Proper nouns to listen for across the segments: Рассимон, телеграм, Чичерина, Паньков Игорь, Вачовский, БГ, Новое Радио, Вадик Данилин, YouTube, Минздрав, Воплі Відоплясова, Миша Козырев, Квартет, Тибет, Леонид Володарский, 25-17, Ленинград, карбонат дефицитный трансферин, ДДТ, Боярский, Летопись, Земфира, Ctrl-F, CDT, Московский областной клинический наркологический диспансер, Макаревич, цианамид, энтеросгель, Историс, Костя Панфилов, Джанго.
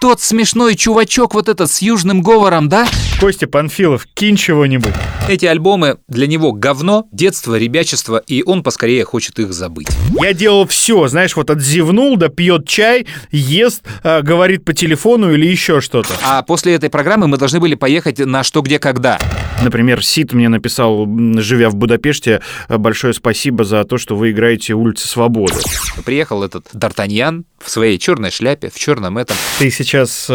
тот смешной чувачок вот этот с южным говором, да? Костя Панфилов, кинь чего-нибудь. Эти альбомы для него говно, детство, ребячество, и он поскорее хочет их забыть. Я делал все, знаешь, вот отзевнул, да пьет чай, ест, говорит по телефону или еще что-то. А после этой программы мы должны были поехать на «Что, где, когда». Например, Сит мне написал, живя в Будапеште: большое спасибо за то, что вы играете «Улицы Свободы». Приехал этот Д'Артаньян в своей черной шляпе, в черном этом. Ты сейчас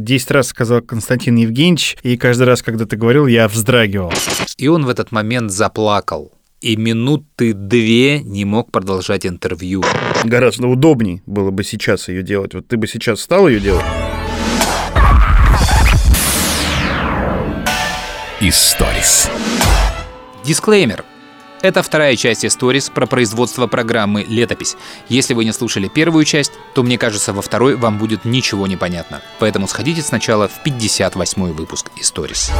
10 раз сказал «Константин Евгеньевич», и каждый раз, когда ты говорил, я вздрагивал. И он в этот момент заплакал. И минуты две не мог продолжать интервью. Гораздо удобней было бы сейчас ее делать. Вот ты бы сейчас стал ее делать. Историс. Дисклеймер. Это вторая часть «Историс» про производство программы «Летопись». Если вы не слушали первую часть, то, мне кажется, во второй вам будет ничего не понятно. Поэтому сходите сначала в 58-й выпуск «Историс».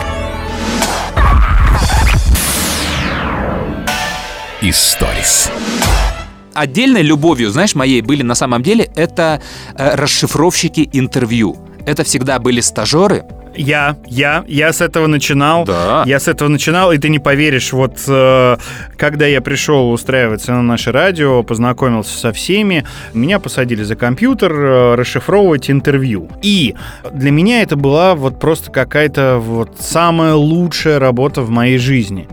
«Историс». Отдельной любовью, знаешь, моей были на самом деле это расшифровщики интервью. Это всегда были стажеры. Я с этого начинал. Да. Я с этого начинал, и ты не поверишь, вот когда я пришел устраиваться на наше радио, познакомился со всеми, меня посадили за компьютер расшифровывать интервью. И для меня это была вот просто какая-то вот самая лучшая работа в моей жизни.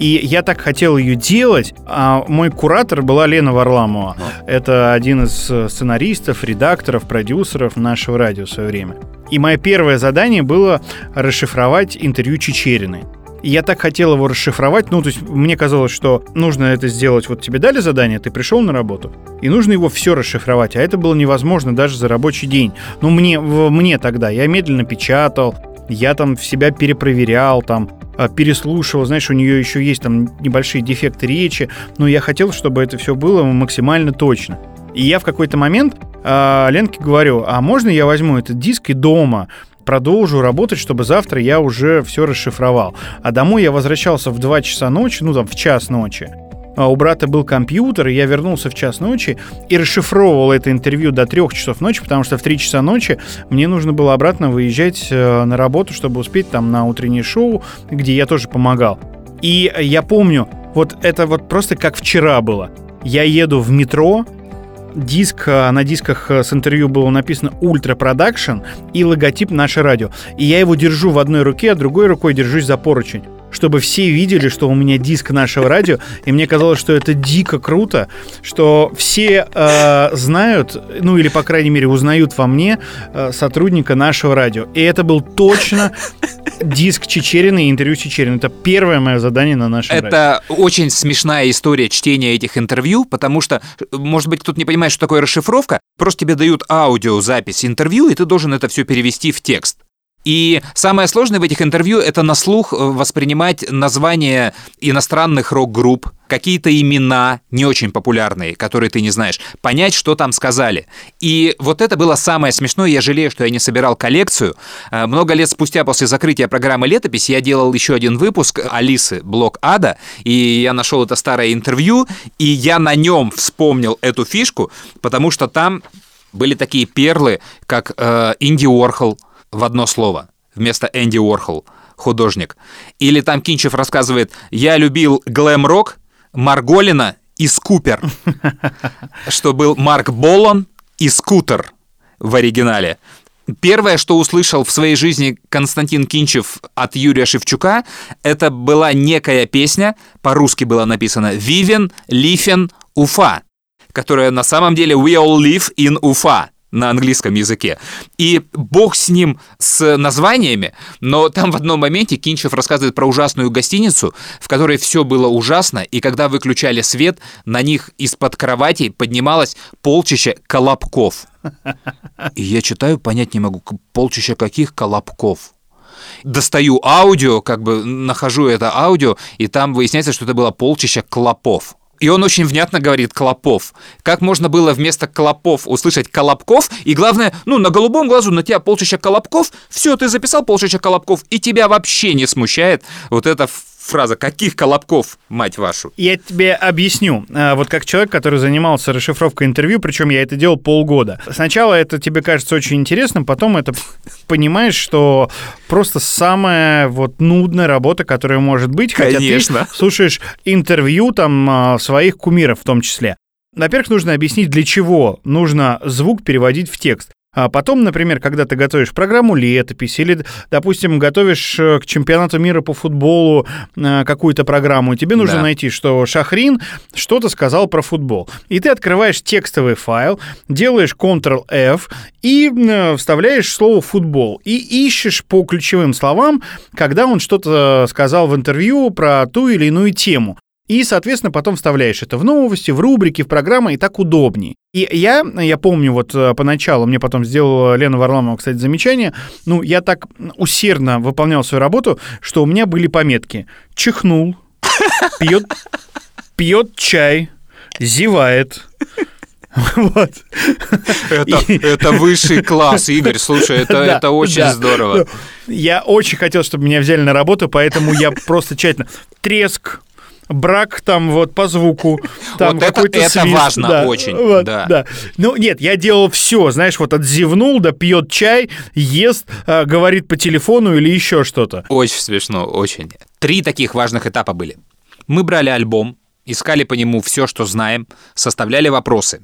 И я так хотел ее делать, а мой куратор была Лена Варламова. Это один из сценаристов, редакторов, продюсеров нашего радио в свое время. И мое первое задание было расшифровать интервью Чичерины. И я так хотел его расшифровать, ну, то есть мне казалось, что нужно это сделать, вот тебе дали задание, ты пришел на работу, и нужно его все расшифровать, а это было невозможно даже за рабочий день. Ну, мне тогда, я медленно печатал, я там себя перепроверял, там, переслушивал, знаешь, у нее еще есть там небольшие дефекты речи, но я хотел, чтобы это все было максимально точно. И я в какой-то момент Ленке говорю: а можно я возьму этот диск и дома продолжу работать, чтобы завтра я уже все расшифровал? А домой я возвращался в 2 часа ночи, ну там в час ночи. У брата был компьютер, и я вернулся в час ночи и расшифровывал это интервью до 3 часов ночи, потому что в 3 часа ночи мне нужно было обратно выезжать на работу, чтобы успеть там на утреннее шоу, где я тоже помогал. И я помню, вот это вот просто как вчера было. Я еду в метро, диск, на дисках с интервью было написано «Ультра Продакшн» и логотип «Наше радио». И я его держу в одной руке, а другой рукой держусь за поручень, чтобы все видели, что у меня диск «Нашего радио», и мне казалось, что это дико круто, что все знают, ну или, по крайней мере, узнают во мне сотрудника «Нашего радио». И это был точно диск Чичерина и интервью Чичерина. Это первое мое задание на «Нашем радио». Это очень смешная история чтения этих интервью, потому что, может быть, кто-то не понимает, что такое расшифровка, просто тебе дают аудиозапись интервью, и ты должен это все перевести в текст. И самое сложное в этих интервью – это на слух воспринимать названия иностранных рок-групп, какие-то имена не очень популярные, которые ты не знаешь, понять, что там сказали. И вот это было самое смешное. Я жалею, что я не собирал коллекцию. Много лет спустя, после закрытия программы «Летопись», я делал еще один выпуск «Алисы. Блок Ада», и я нашел это старое интервью, и я на нем вспомнил эту фишку, потому что там были такие перлы, как Инди Уорхол, в одно слово, вместо Энди Уорхол, художник. Или там Кинчев рассказывает: я любил глэм-рок, Марголина и Скупер, что был Марк Болон и Скутер в оригинале. Первое, что услышал в своей жизни Константин Кинчев от Юрия Шевчука, это была некая песня, по-русски была написана «Вивен, Лифен, Уфа», которая на самом деле «We all live in Ufa» на английском языке. И бог с ним, с названиями, но там в одном моменте Кинчев рассказывает про ужасную гостиницу, в которой все было ужасно, и когда выключали свет, на них из-под кроватей поднималось полчища колобков. И я читаю, понять не могу, полчища каких колобков? Достаю аудио, как бы нахожу это аудио, и там выясняется, что это было полчища клопов. И он очень внятно говорит «клопов». Как можно было вместо «клопов» услышать «колобков»? И главное, ну, на голубом глазу на тебя полчища колобков, все, ты записал полчища колобков, и тебя вообще не смущает вот эта фраза «каких колобков, мать вашу?». Я тебе объясню. Вот как человек, который занимался расшифровкой интервью, причем я это делал полгода. Сначала это тебе кажется очень интересным, потом это понимаешь, что просто самая вот нудная работа, которая может быть. Хотя конечно. Ты слушаешь интервью там своих кумиров в том числе. Во-первых, нужно объяснить, для чего нужно звук переводить в текст. А потом, например, когда ты готовишь программу «Летопись» или, допустим, готовишь к чемпионату мира по футболу какую-то программу, тебе нужно найти, что Шахрин что-то сказал про футбол. И ты открываешь текстовый файл, делаешь Ctrl-F и вставляешь слово «футбол». И ищешь по ключевым словам, когда он что-то сказал в интервью про ту или иную тему. И, соответственно, потом вставляешь это в новости, в рубрики, в программы, и так удобней. И я помню, вот поначалу, мне потом сделала Лена Варламова, кстати, замечание, ну, я так усердно выполнял свою работу, что у меня были пометки. Чихнул, пьет чай, зевает. Вот. Это высший класс, Игорь, слушай, это очень здорово. Я очень хотел, чтобы меня взяли на работу, поэтому я просто тщательно... Треск. Брак там вот по звуку. Там вот какой-то это свист, важно очень. Вот, да. Ну нет, я делал все, знаешь, вот отзевнул, да, пьет чай, ест, говорит по телефону или еще что-то. Очень смешно, очень. 3 таких важных этапа были. Мы брали альбом, искали по нему все, что знаем, составляли вопросы.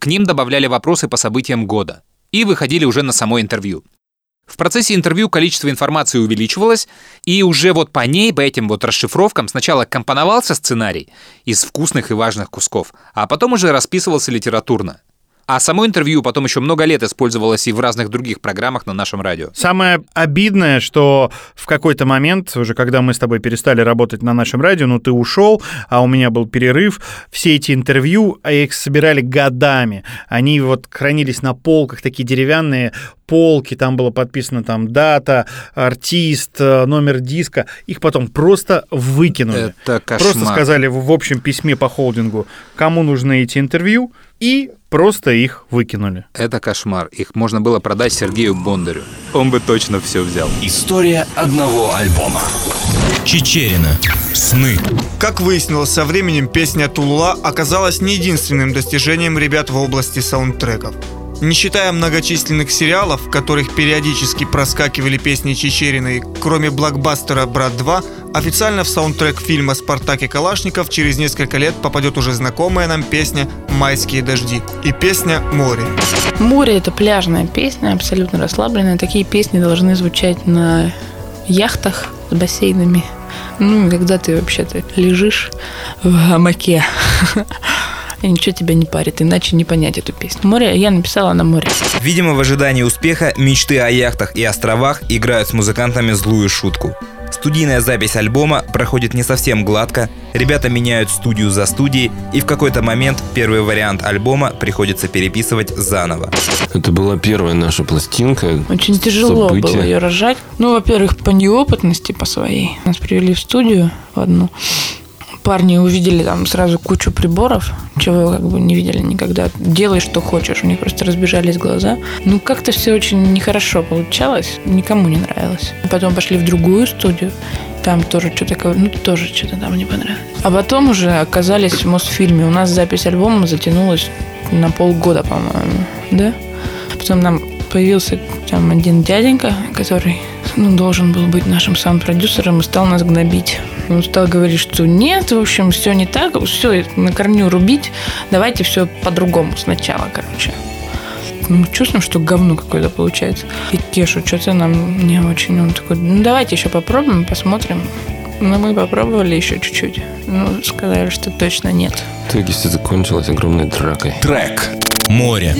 К ним добавляли вопросы по событиям года. И выходили уже на само интервью. В процессе интервью количество информации увеличивалось, и уже вот по ней, по этим вот расшифровкам, сначала компоновался сценарий из вкусных и важных кусков, а потом уже расписывался литературно. А само интервью потом еще много лет использовалось и в разных других программах на нашем радио. Самое обидное, что в какой-то момент, уже когда мы с тобой перестали работать на нашем радио, ну ты ушел, а у меня был перерыв, все эти интервью, а их собирали годами. Они вот хранились на полках, такие деревянные полки, там было подписано там дата, артист, номер диска. Их потом просто выкинули. Это кошмар. Просто сказали в общем письме по холдингу, кому нужны эти интервью, и просто их выкинули. Это кошмар. Их можно было продать Сергею Бондарю. Он бы точно все взял. История одного альбома. Чичерина. Сны. Как выяснилось, со временем песня «Тулула» оказалась не единственным достижением ребят в области саундтреков. Не считая многочисленных сериалов, в которых периодически проскакивали песни Чичериной, кроме блокбастера «Брат 2», официально в саундтрек фильма «Спартак и Калашников» через несколько лет попадет уже знакомая нам песня «Майские дожди» и песня «Море». «Море» — это пляжная песня, абсолютно расслабленная. Такие песни должны звучать на яхтах с бассейнами. Ну, когда ты вообще-то лежишь в гамаке. И ничего тебя не парит, иначе не понять эту песню. «Море» я написала на море. Видимо, в ожидании успеха мечты о яхтах и островах играют с музыкантами злую шутку. Студийная запись альбома проходит не совсем гладко, ребята меняют студию за студией, и в какой-то момент первый вариант альбома приходится переписывать заново. Это была первая наша пластинка. Очень тяжело было ее рожать. Ну, во-первых, по неопытности по своей. Нас привели в студию в одну. Парни увидели там сразу кучу приборов, чего как бы не видели никогда. Делай, что хочешь. У них просто разбежались глаза. Ну, как-то все очень нехорошо получалось. Никому не нравилось. Потом пошли в другую студию. Там тоже что-то... Ну, тоже что-то там не понравилось. А потом уже оказались в Мосфильме. У нас запись альбома затянулась на полгода, по-моему. Да? Потом нам появился там один дяденька, который... Ну, должен был быть нашим саунд-продюсером и стал нас гнобить. Он стал говорить, что нет, в общем, все не так, все на корню рубить, давайте все по-другому сначала, короче. Мы чувствуем, что говно какое-то получается. И Кешу, что-то нам не очень... Он такой, ну, давайте еще попробуем, посмотрим. Но мы попробовали еще чуть-чуть. Ну, сказали, что точно нет. В итоге все закончилось огромной дракой. Трек «Море».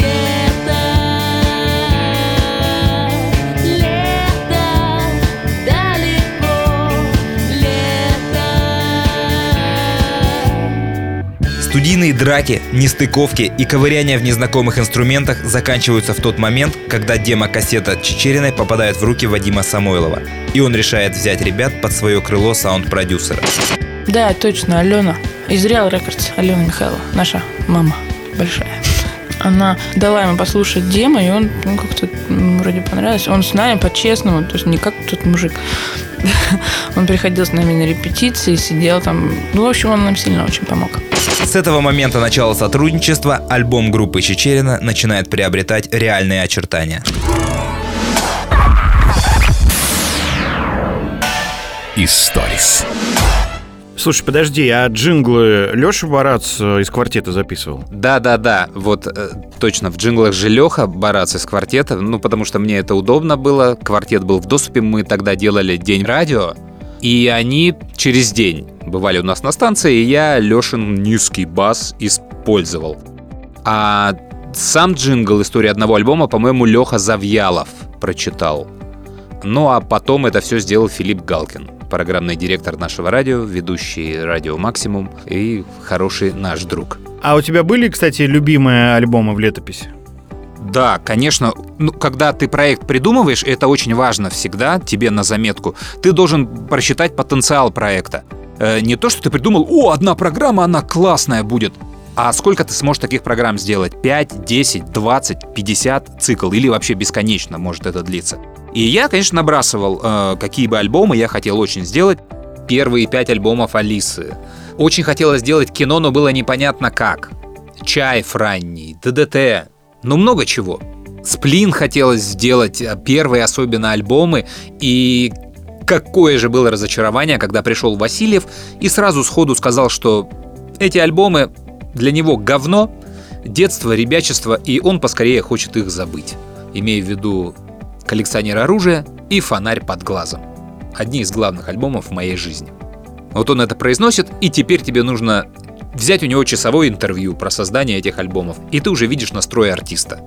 Студийные драки, нестыковки и ковыряния в незнакомых инструментах заканчиваются в тот момент, когда демо-кассета Чичериной попадает в руки Вадима Самойлова. И он решает взять ребят под свое крыло саунд-продюсера. Да, точно, Алена. Из Real Records, Алена Михайловна, наша мама большая. Она дала ему послушать демо, и он, ну, как-то вроде понравилось. Он с нами по-честному, то есть не как тот мужик. Он приходил с нами на репетиции, сидел там. Ну, в общем, он нам сильно очень помог. С этого момента начала сотрудничества альбом группы «Чичерина» начинает приобретать реальные очертания. Историс. Слушай, подожди, а джинглы Лёша Барац из «Квартета» записывал? Да, вот точно, в джинглах же Лёха Барац из «Квартета», ну, потому что мне это удобно было, «Квартет» был в доступе, мы тогда делали «День радио», и они через день бывали у нас на станции, и я Лёшин низкий бас использовал. А сам джингл «История одного альбома», по-моему, Лёха Завьялов прочитал. Ну, а потом это все сделал Филипп Галкин, программный директор нашего радио, ведущий «Радио Максимум» и хороший наш друг. А у тебя были, кстати, любимые альбомы в «Летописи»? Да, конечно. Ну, когда ты проект придумываешь, это очень важно всегда, тебе на заметку. Ты должен просчитать потенциал проекта. Не то, что ты придумал, о, одна программа, она классная будет. А сколько ты сможешь таких программ сделать? 5, 10, 20, 50 цикл или вообще бесконечно может это длиться. И я, конечно, набрасывал, какие бы альбомы я хотел очень сделать. Первые 5 альбомов Алисы. Очень хотелось сделать кино, но было непонятно как. Чайф ранний, ДДТ, ну много чего. Сплин хотелось сделать, первые особенно альбомы. И какое же было разочарование, когда пришел Васильев и сразу сходу сказал, что эти альбомы для него говно, детство, ребячество, и он поскорее хочет их забыть. Имея в виду «Коллекционер оружия» и «Фонарь под глазом». Одни из главных альбомов в моей жизни. Вот он это произносит, и теперь тебе нужно взять у него часовое интервью про создание этих альбомов, и ты уже видишь настрой артиста.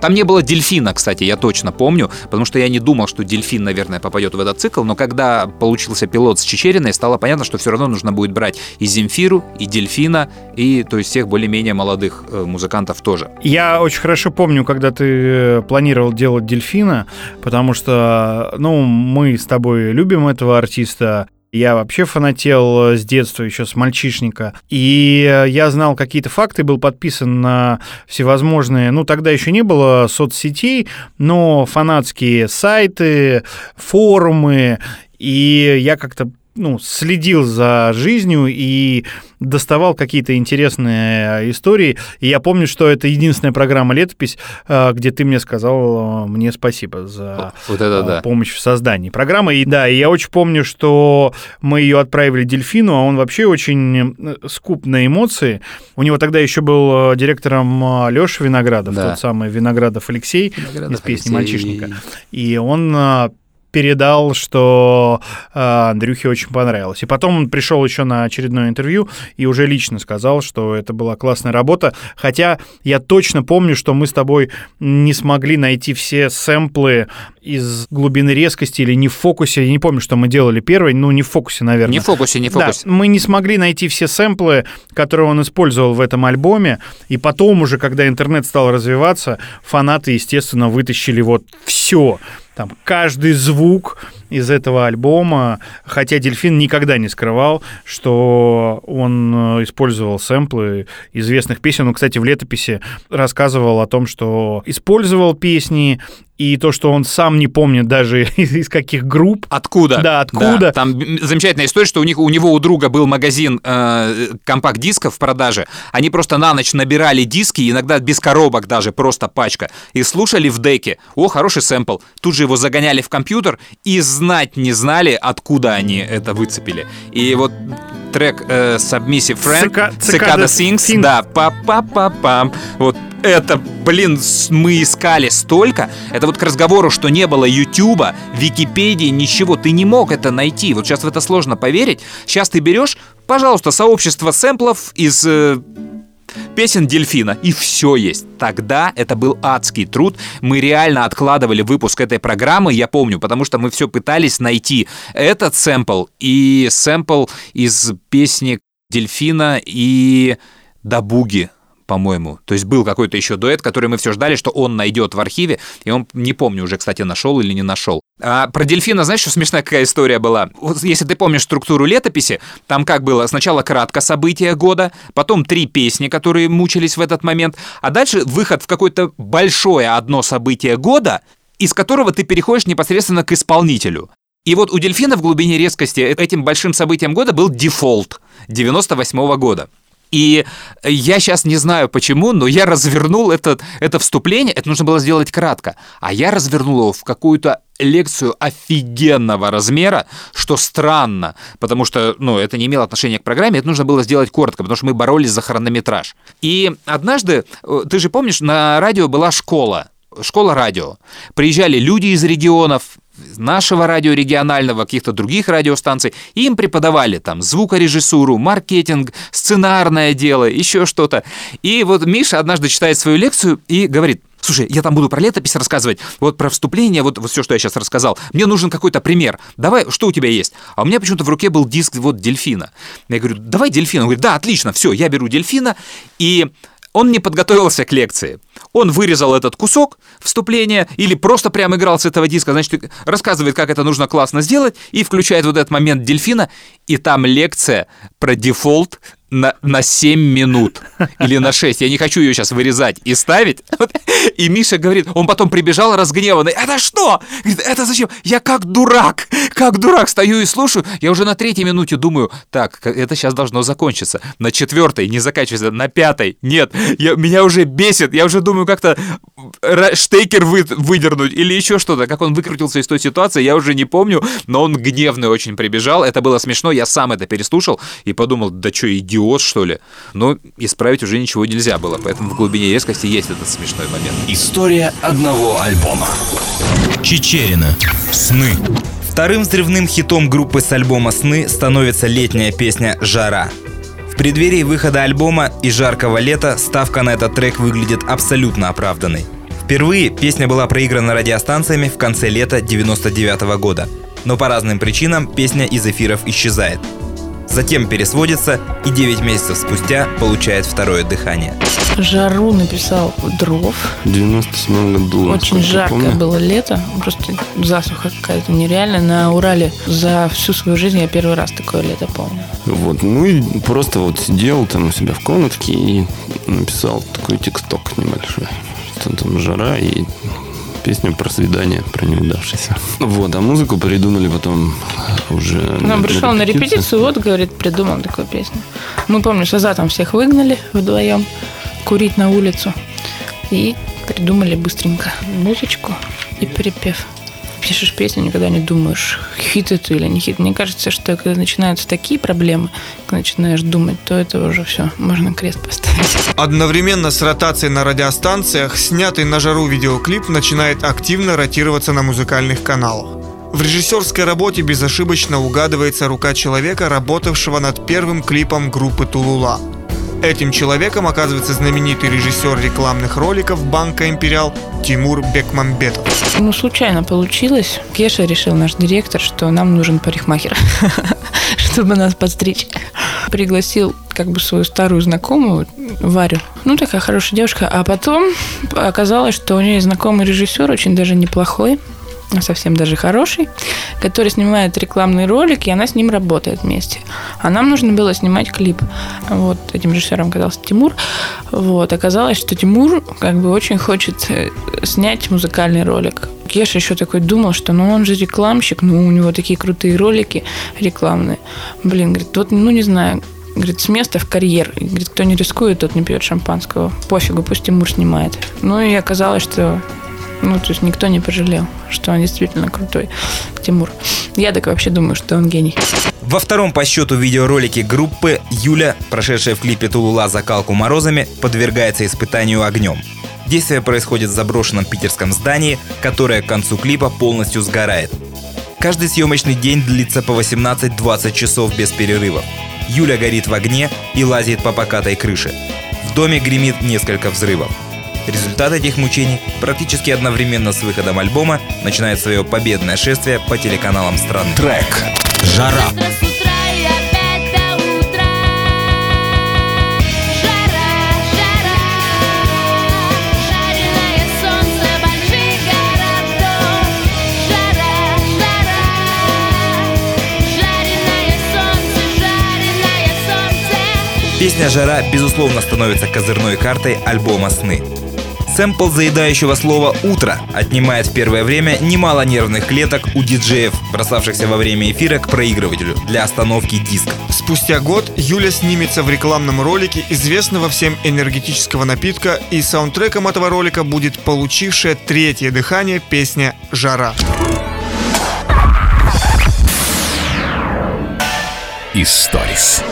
Там не было «Дельфина», кстати, я точно помню, потому что я не думал, что «Дельфин», наверное, попадет в этот цикл, но когда получился пилот с Чичериной, стало понятно, что все равно нужно будет брать и Земфиру, и «Дельфина», и то есть всех более-менее молодых музыкантов тоже. Я очень хорошо помню, когда ты планировал делать «Дельфина», потому что, ну, мы с тобой любим этого артиста. Я вообще фанател с детства, еще с «Мальчишника». И я знал какие-то факты, был подписан на всевозможные... Ну, тогда еще не было соцсетей, но фанатские сайты, форумы. И я как-то, ну, следил за жизнью и доставал какие-то интересные истории. И я помню, что это единственная программа «Летопись», где ты мне сказал мне спасибо за вот это помощь в создании программы. И да, я очень помню, что мы ее отправили «Дельфину», а он вообще очень скуп на эмоции. У него тогда еще был директором Лёша Виноградов, да. Тот самый Виноградов Алексей из песни «Мальчишника». И он... передал, что Андрюхе очень понравилось. И потом он пришел еще на очередное интервью и уже лично сказал, что это была классная работа. Хотя я точно помню, что мы с тобой не смогли найти все сэмплы из глубины резкости или не в фокусе. Я не помню, что мы делали первый. Ну, не в фокусе, наверное. Не в фокусе. Да, мы не смогли найти все сэмплы, которые он использовал в этом альбоме. И потом уже, когда интернет стал развиваться, фанаты, естественно, вытащили вот все. Там каждый звук из этого альбома, хотя «Дельфин» никогда не скрывал, что он использовал сэмплы известных песен. Он, кстати, в «Летописи» рассказывал о том, что использовал песни, и то, что он сам не помнит даже из каких групп. Откуда? Да, откуда. Да. Там замечательная история, что у него у друга был магазин компакт-дисков в продаже. Они просто на ночь набирали диски, иногда без коробок даже, просто пачка, и слушали в деке. О, хороший сэмпл. Тут же его загоняли в компьютер и знать не знали, откуда они это выцепили. И вот трек «Submissive Friend», «Cicada Sings», да, па-па-па-пам, вот. Это, блин, мы искали столько. Это вот к разговору, что не было Ютуба, Википедии, ничего. Ты не мог это найти. Вот сейчас в это сложно поверить. Сейчас ты берешь, пожалуйста, сообщество сэмплов из песен «Дельфина», и все есть. Тогда это был адский труд. Мы реально откладывали выпуск этой программы, я помню, потому что мы все пытались найти этот сэмпл и сэмпл из песни «Дельфина» и «Дабуги», по-моему. То есть был какой-то еще дуэт, который мы все ждали, что он найдет в архиве, и он, не помню уже, кстати, нашел или не нашел. А про «Дельфина», знаешь, что смешная какая история была? Если ты помнишь структуру «Летописи», там как было? Сначала кратко события года, потом 3 песни, которые мучились в этот момент, а дальше выход в какое-то большое одно событие года, из которого ты переходишь непосредственно к исполнителю. И вот у «Дельфина» в глубине резкости этим большим событием года был дефолт 98-го года. И я сейчас не знаю почему, но я развернул это вступление, это нужно было сделать кратко, а я развернул его в какую-то лекцию офигенного размера, что странно, потому что это не имело отношения к программе, это нужно было сделать коротко, потому что мы боролись за хронометраж. И однажды, ты же помнишь, на радио была школа радио. Приезжали люди из регионов, нашего радио регионального, каких-то других радиостанций, и им преподавали там звукорежиссуру, маркетинг, сценарное дело, еще что-то. И вот Миша однажды читает свою лекцию и говорит: слушай, я там буду про летопись рассказывать, вот про вступление, вот все, что я сейчас рассказал. Мне нужен какой-то пример. Давай, что у тебя есть? А у меня почему-то в руке был диск «Дельфина». Я говорю: давай «Дельфина». Он говорит: да, отлично, все, я беру «Дельфина». И он не подготовился к лекции. Он вырезал этот кусок вступления или просто прям играл с этого диска, значит, рассказывает, как это нужно классно сделать, и включает вот этот момент «Дельфина», и там лекция про дефолт на 7 минут или на 6. Я не хочу ее сейчас вырезать и ставить. И Миша говорит, он потом прибежал разгневанный: это что? Это зачем? Я как дурак стою и слушаю. Я уже на 3-й минуте думаю: так, это сейчас должно закончиться. На 4-й не заканчивается, на 5-й нет. Меня уже бесит, я уже думаю как-то штекер выдернуть или еще что-то. Как он выкрутился из той ситуации, я уже не помню, но он гневный очень прибежал. Это было смешно, я сам это переслушал и подумал: да что, идиот, что ли? Но исправить уже ничего нельзя было, поэтому в глубине резкости есть этот смешной момент. История одного альбома. Чичерина. «Сны». Вторым взрывным хитом группы с альбома «Сны» становится летняя песня «Жара». В преддверии выхода альбома и жаркого лета ставка на этот трек выглядит абсолютно оправданной. Впервые песня была проиграна радиостанциями в конце лета 99 года, но по разным причинам песня из эфиров исчезает. Затем пересводится и 9 месяцев спустя получает второе дыхание. «Жару» написал Дров. В 97 году. Очень жаркое было лето. Просто засуха какая-то нереальная. На Урале за всю свою жизнь я первый раз такое лето помню. Вот, и просто сидел там у себя в комнатке и написал такой тексток небольшой. Что там жара и... Песня про свидание, про неудавшийся. А музыку придумали потом уже... Он пришел на репетицию, говорит, придумал такую песню. Мы, помню, с Азатом всех выгнали вдвоем курить на улицу. И придумали быстренько музычку и припев. Пишешь песню, никогда не думаешь, хит это или не хит. Мне кажется, что когда начинаются такие проблемы, когда начинаешь думать, то это уже все, можно крест поставить. Одновременно с ротацией на радиостанциях, снятый на жару видеоклип начинает активно ротироваться на музыкальных каналах. В режиссерской работе безошибочно угадывается рука человека, работавшего над первым клипом группы «Тулула». Этим человеком оказывается знаменитый режиссер рекламных роликов банка «Империал» Тимур Бекмамбетов. Случайно получилось. Кеша решил, наш директор, что нам нужен парикмахер, чтобы нас подстричь. Пригласил свою старую знакомую, Варю. Такая хорошая девушка. А потом оказалось, что у нее знакомый режиссер, очень даже неплохой, совсем даже хороший, который снимает рекламный ролик, и она с ним работает вместе. А нам нужно было снимать клип. Этим режиссером оказался Тимур. Оказалось, что Тимур очень хочет снять музыкальный ролик. Кеша еще такой думал, что он же рекламщик, у него такие крутые ролики рекламные. Говорит, не знаю. Говорит, с места в карьер. Говорит, кто не рискует, тот не пьет шампанского. Пофигу, пусть Тимур снимает. И оказалось, что никто не пожалел, что он действительно крутой, Тимур. Я так вообще думаю, что он гений. Во втором по счету видеоролике группы Юля, прошедшая в клипе «Тулула» закалку морозами, подвергается испытанию огнем. Действие происходит в заброшенном питерском здании, которое к концу клипа полностью сгорает. Каждый съемочный день длится по 18-20 часов без перерывов. Юля горит в огне и лазит по покатой крыше. В доме гремит несколько взрывов. Результат этих мучений практически одновременно с выходом альбома начинает свое победное шествие по телеканалам страны. Трек «Жара». Песня «Жара» безусловно становится козырной картой альбома «Сны». Сэмпл заедающего слова «утро» отнимает в первое время немало нервных клеток у диджеев, бросавшихся во время эфира к проигрывателю для остановки диска. Спустя год Юля снимется в рекламном ролике известного всем энергетического напитка, и саундтреком этого ролика будет получившая третье дыхание песня «Жара». Историс.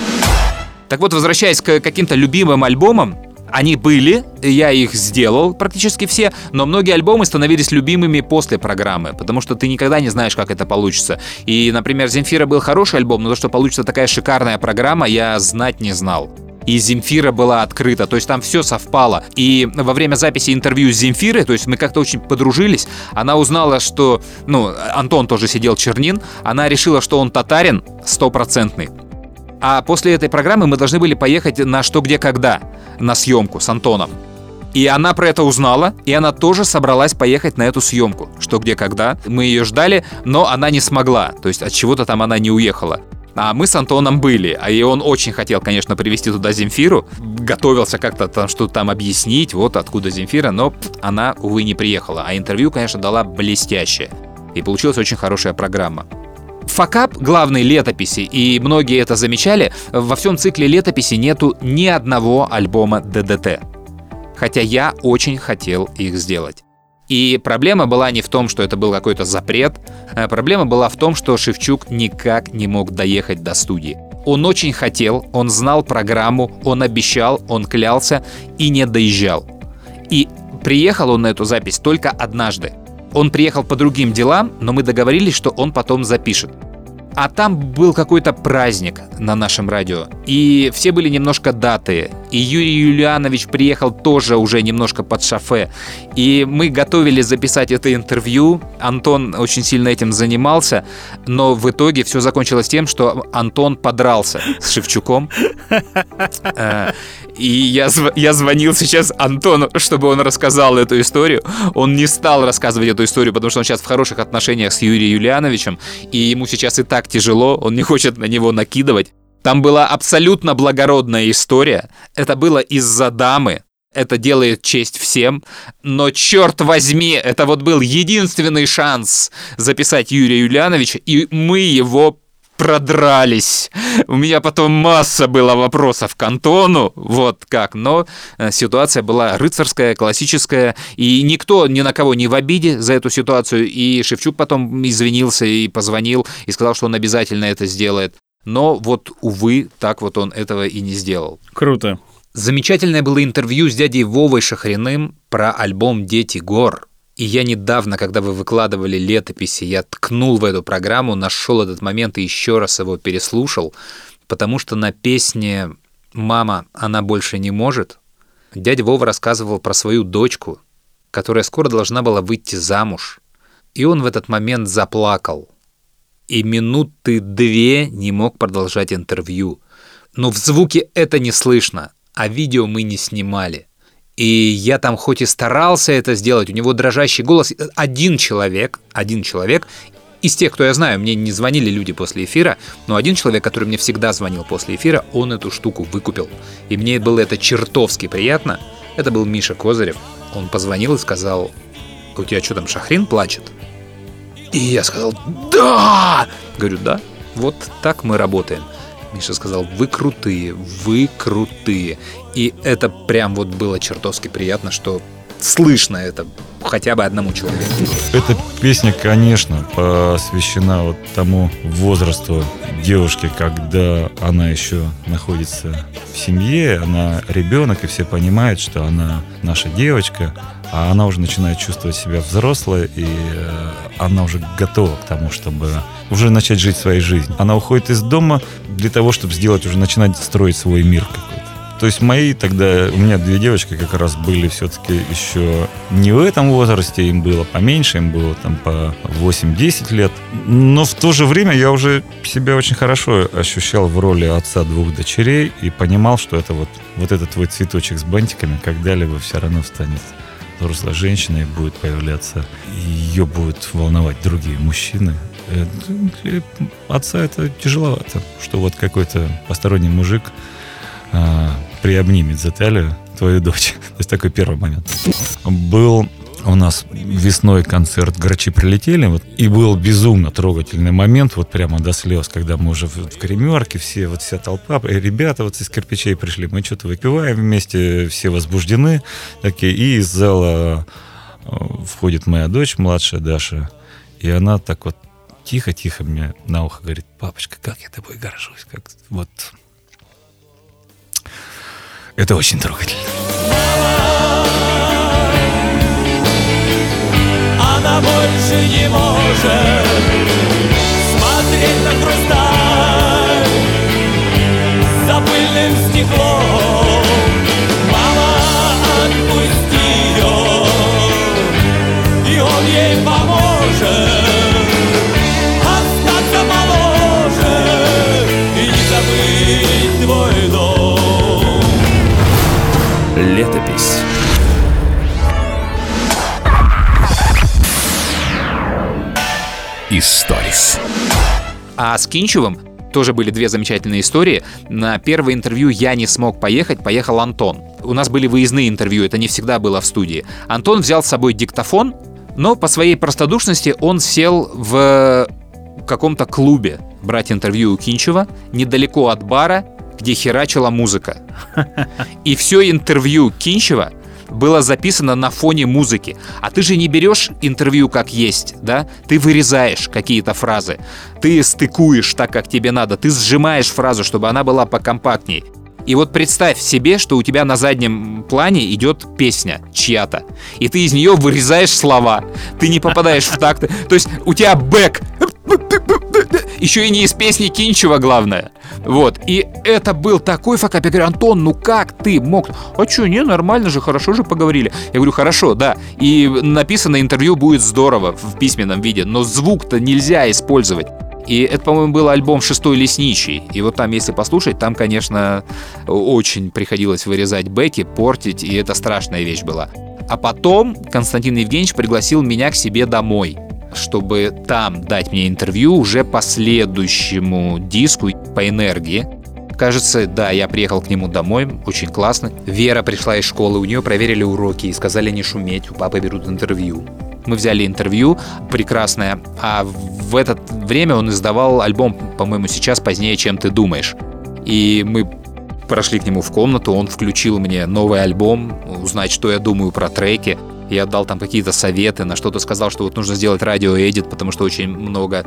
Так вот, возвращаясь к каким-то любимым альбомам, они были, я их сделал практически все, но многие альбомы становились любимыми после программы, потому что ты никогда не знаешь, как это получится. И, например, «Земфира» был хороший альбом, но то, что получится такая шикарная программа, я знать не знал. И «Земфира» была открыта, то есть там все совпало. И во время записи интервью с «Земфирой», то есть мы как-то очень подружились, она узнала, что... Антон тоже сидел Чернин, она решила, что он татарин стопроцентный. А после этой программы мы должны были поехать на «Что, где, когда» на съемку с Антоном. И она про это узнала, и она тоже собралась поехать на эту съемку «Что, где, когда». Мы ее ждали, но она не смогла, то есть от чего-то там она не уехала. А мы с Антоном были, и он очень хотел, конечно, привезти туда Земфиру, готовился как-то там что-то там объяснить, вот откуда Земфира, но она, увы, не приехала. А интервью, конечно, дала блестящее, и получилась очень хорошая программа. Факап главной летописи, и многие это замечали, во всем цикле летописи нету ни одного альбома ДДТ, хотя я очень хотел их сделать. И проблема была не в том, что это был какой-то запрет, а проблема была в том, что Шевчук никак не мог доехать до студии. Он очень хотел, он знал программу, он обещал, он клялся и не доезжал. И приехал он на эту запись только однажды. Он приехал по другим делам, но мы договорились, что он потом запишет. А там был какой-то праздник на нашем радио, и все были немножко даты. И Юрий Юлианович приехал тоже уже немножко под шофе. И мы готовились записать это интервью. Антон очень сильно этим занимался, но в итоге все закончилось тем, что Антон подрался с Шевчуком. И я звонил сейчас Антону, чтобы он рассказал эту историю. Он не стал рассказывать эту историю, потому что он сейчас в хороших отношениях с Юрием Юлиановичем, и ему сейчас и так тяжело, он не хочет на него накидывать. Там была абсолютно благородная история. Это было из-за дамы. Это делает честь всем. Но, черт возьми, это вот был единственный шанс записать Юрия Юлиановича, и мы его продрались. У меня потом масса было вопросов к Антону, вот как, но ситуация была рыцарская, классическая, и никто ни на кого не в обиде за эту ситуацию, и Шевчук потом извинился и позвонил, и сказал, что он обязательно это сделает. Но вот, увы, так вот он этого и не сделал. Круто. Замечательное было интервью с дядей Вовой Шахриным про альбом «Дети гор». И я недавно, когда вы выкладывали летописи, я ткнул в эту программу, нашел этот момент и еще раз его переслушал, потому что на песне «Мама, она больше не может» дядя Вова рассказывал про свою дочку, которая скоро должна была выйти замуж. И он в этот момент заплакал. И минуты две не мог продолжать интервью. Но в звуке это не слышно, а видео мы не снимали. И я там хоть и старался это сделать, у него дрожащий голос. Один человек, из тех, кто я знаю, мне не звонили люди после эфира, но один человек, который мне всегда звонил после эфира, он эту штуку выкупил. И мне было это чертовски приятно. Это был Миша Козырев. Он позвонил и сказал: «У тебя что там, Шахрин плачет?» И я сказал: «Да!» Говорю: «Да, вот так мы работаем». Миша сказал: вы крутые. И это прям вот было чертовски приятно, что слышно это хотя бы одному человеку. Эта песня, конечно, посвящена вот тому возрасту девушки, когда она еще находится в семье, она ребенок, и все понимают, что она наша девочка, а она уже начинает чувствовать себя взрослой, и она уже готова к тому, чтобы уже начать жить своей жизнью. Она уходит из дома для того, чтобы начинать строить свой мир какой-то. То есть у меня две девочки как раз были все-таки еще не в этом возрасте, им было поменьше, им было там по 8-10 лет. Но в то же время я уже себя очень хорошо ощущал в роли отца двух дочерей и понимал, что это вот этот твой цветочек с бантиками когда-либо все равно встанет взрослой женщиной, будет появляться, ее будут волновать другие мужчины. Для отца это тяжеловато, что вот какой-то посторонний мужик приобнимет за талию твою дочь. То есть такой первый момент. Был у нас весной концерт «Грачи прилетели», вот, и был безумно трогательный момент, вот прямо до слез, когда мы уже в гримерке, все, вот вся толпа, и ребята вот из кирпичей пришли, мы что-то выпиваем вместе, все возбуждены такие, и из зала входит моя дочь, младшая Даша, и она так вот тихо-тихо мне на ухо говорит: папочка, как я тобой горжусь, как вот... Это очень трогательно. Она больше не может смотреть на хрусталь за пыльным стеклом. Мама, отпусти ее, и он ей поможет остаться моложе и не забыть твой дом. Летопись. Историс. А с Кинчевым тоже были две замечательные истории. На первое интервью я не смог поехать, поехал Антон. У нас были выездные интервью, это не всегда было в студии. Антон взял с собой диктофон, но по своей простодушности он сел в каком-то клубе брать интервью у Кинчева, недалеко от бара, где херачила музыка. И все интервью Кинчева было записано на фоне музыки. А ты же не берешь интервью как есть, да? Ты вырезаешь какие-то фразы, ты стыкуешь так, как тебе надо, ты сжимаешь фразу, чтобы она была покомпактней. И вот представь себе, что у тебя на заднем плане идет песня чья-то, и ты из нее вырезаешь слова, ты не попадаешь в такты. То есть у тебя бэк, еще и не из песни Кинчева, главное. Вот, и это был такой факап. Я говорю: Антон, ну как ты мог? А что, не, нормально же, хорошо же поговорили. Я говорю: хорошо, да, и написано интервью будет здорово в письменном виде, но звук-то нельзя использовать. И это, по-моему, был альбом «Шестой лесничий». И вот там, если послушать, там, конечно, очень приходилось вырезать бэки, портить, и это страшная вещь была. А потом Константин Евгеньевич пригласил меня к себе домой, чтобы там дать мне интервью уже по следующему диску, по «Энергии». Кажется, да, я приехал к нему домой, очень классно. Вера пришла из школы, у нее проверили уроки и сказали не шуметь, у папы берут интервью. Мы взяли интервью, прекрасное, а в это время он издавал альбом, по-моему, «Сейчас позднее, чем ты думаешь». И мы прошли к нему в комнату, он включил мне новый альбом, узнать, что я думаю про треки. Я дал там какие-то советы, на что-то сказал, что вот нужно сделать радиоэдит, потому что очень много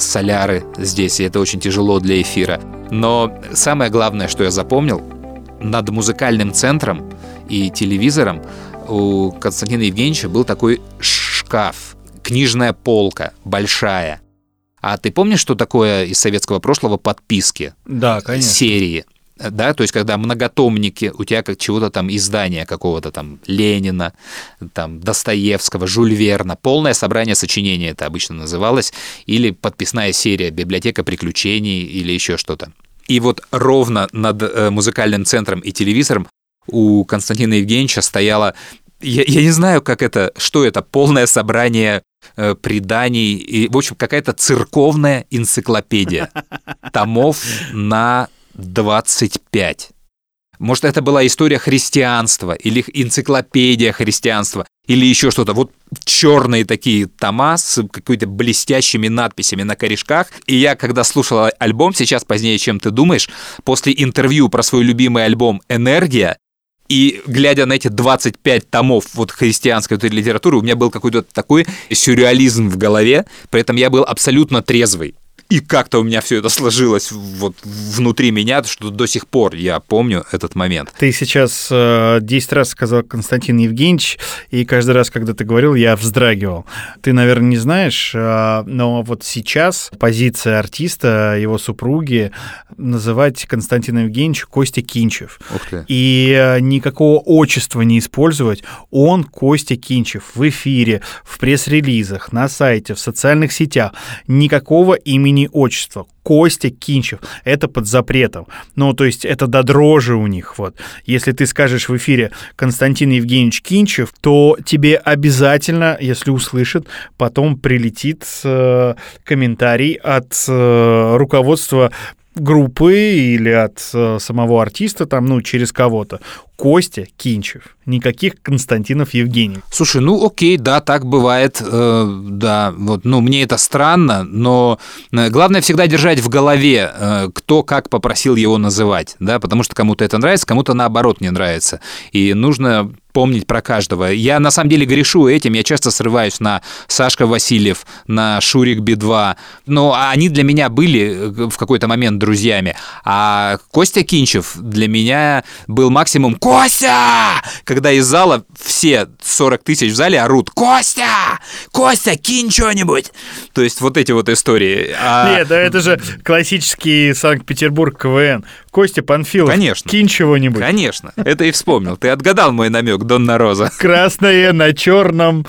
соляры здесь, и это очень тяжело для эфира. Но самое главное, что я запомнил, над музыкальным центром и телевизором у Константина Евгеньевича был такой шкаф, книжная полка, большая. А ты помнишь, что такое из советского прошлого подписки? Да, конечно. Серии, да? То есть, когда многотомники, у тебя как чего-то там издания какого-то там Ленина, там Достоевского, Жюль Верна, полное собрание сочинений это обычно называлось, или подписная серия «Библиотека приключений» или еще что-то. И вот ровно над музыкальным центром и телевизором у Константина Евгеньевича стояла... Я не знаю, как это, что это, полное собрание преданий, и, в общем, какая-то церковная энциклопедия, томов на 25. Может, это была история христианства, или энциклопедия христианства, или еще что-то. Вот черные такие тома с какими-то блестящими надписями на корешках. И я, когда слушал альбом «Сейчас позднее, чем ты думаешь», после интервью про свой любимый альбом «Энергия», и глядя на эти 25 томов вот христианской литературы, у меня был какой-то такой сюрреализм в голове, при этом я был абсолютно трезвый. И как-то у меня все это сложилось вот внутри меня, что до сих пор я помню этот момент. Ты сейчас 10 раз сказал «Константин Евгеньевич», и каждый раз, когда ты говорил, я вздрагивал. Ты, наверное, не знаешь, но вот сейчас позиция артиста, его супруги, называть Константина Евгеньевича Костя Кинчев. Ух ты. И никакого отчества не использовать. Он Костя Кинчев в эфире, в пресс-релизах, на сайте, в социальных сетях. Никакого имени, отчество. Костя Кинчев. Это под запретом. Ну, то есть это до дрожи у них. Вот. Если ты скажешь в эфире «Константин Евгеньевич Кинчев», то тебе обязательно, если услышат, потом прилетит комментарий от руководства группы или от самого артиста, там, ну, через кого-то. Костя Кинчев, никаких Константинов Евгений. Слушай, ну окей, да, так бывает, да, вот, ну мне это странно, но главное всегда держать в голове, кто как попросил его называть, да, потому что кому-то это нравится, кому-то наоборот не нравится, и нужно помнить про каждого. Я на самом деле грешу этим, я часто срываюсь на Сашка Васильев, на Шурик Би-2, но они для меня были в какой-то момент друзьями, а Костя Кинчев для меня был максимум «Костя!», когда из зала все 40 тысяч в зале орут «Костя! Костя, кинь что-нибудь!» То есть вот эти вот истории. Нет, да это же классический Санкт-Петербург КВН. Костя Панфилов, конечно, кинь чего-нибудь. Конечно, это и вспомнил. Ты отгадал мой намек, Донна Роза. Красное на черном.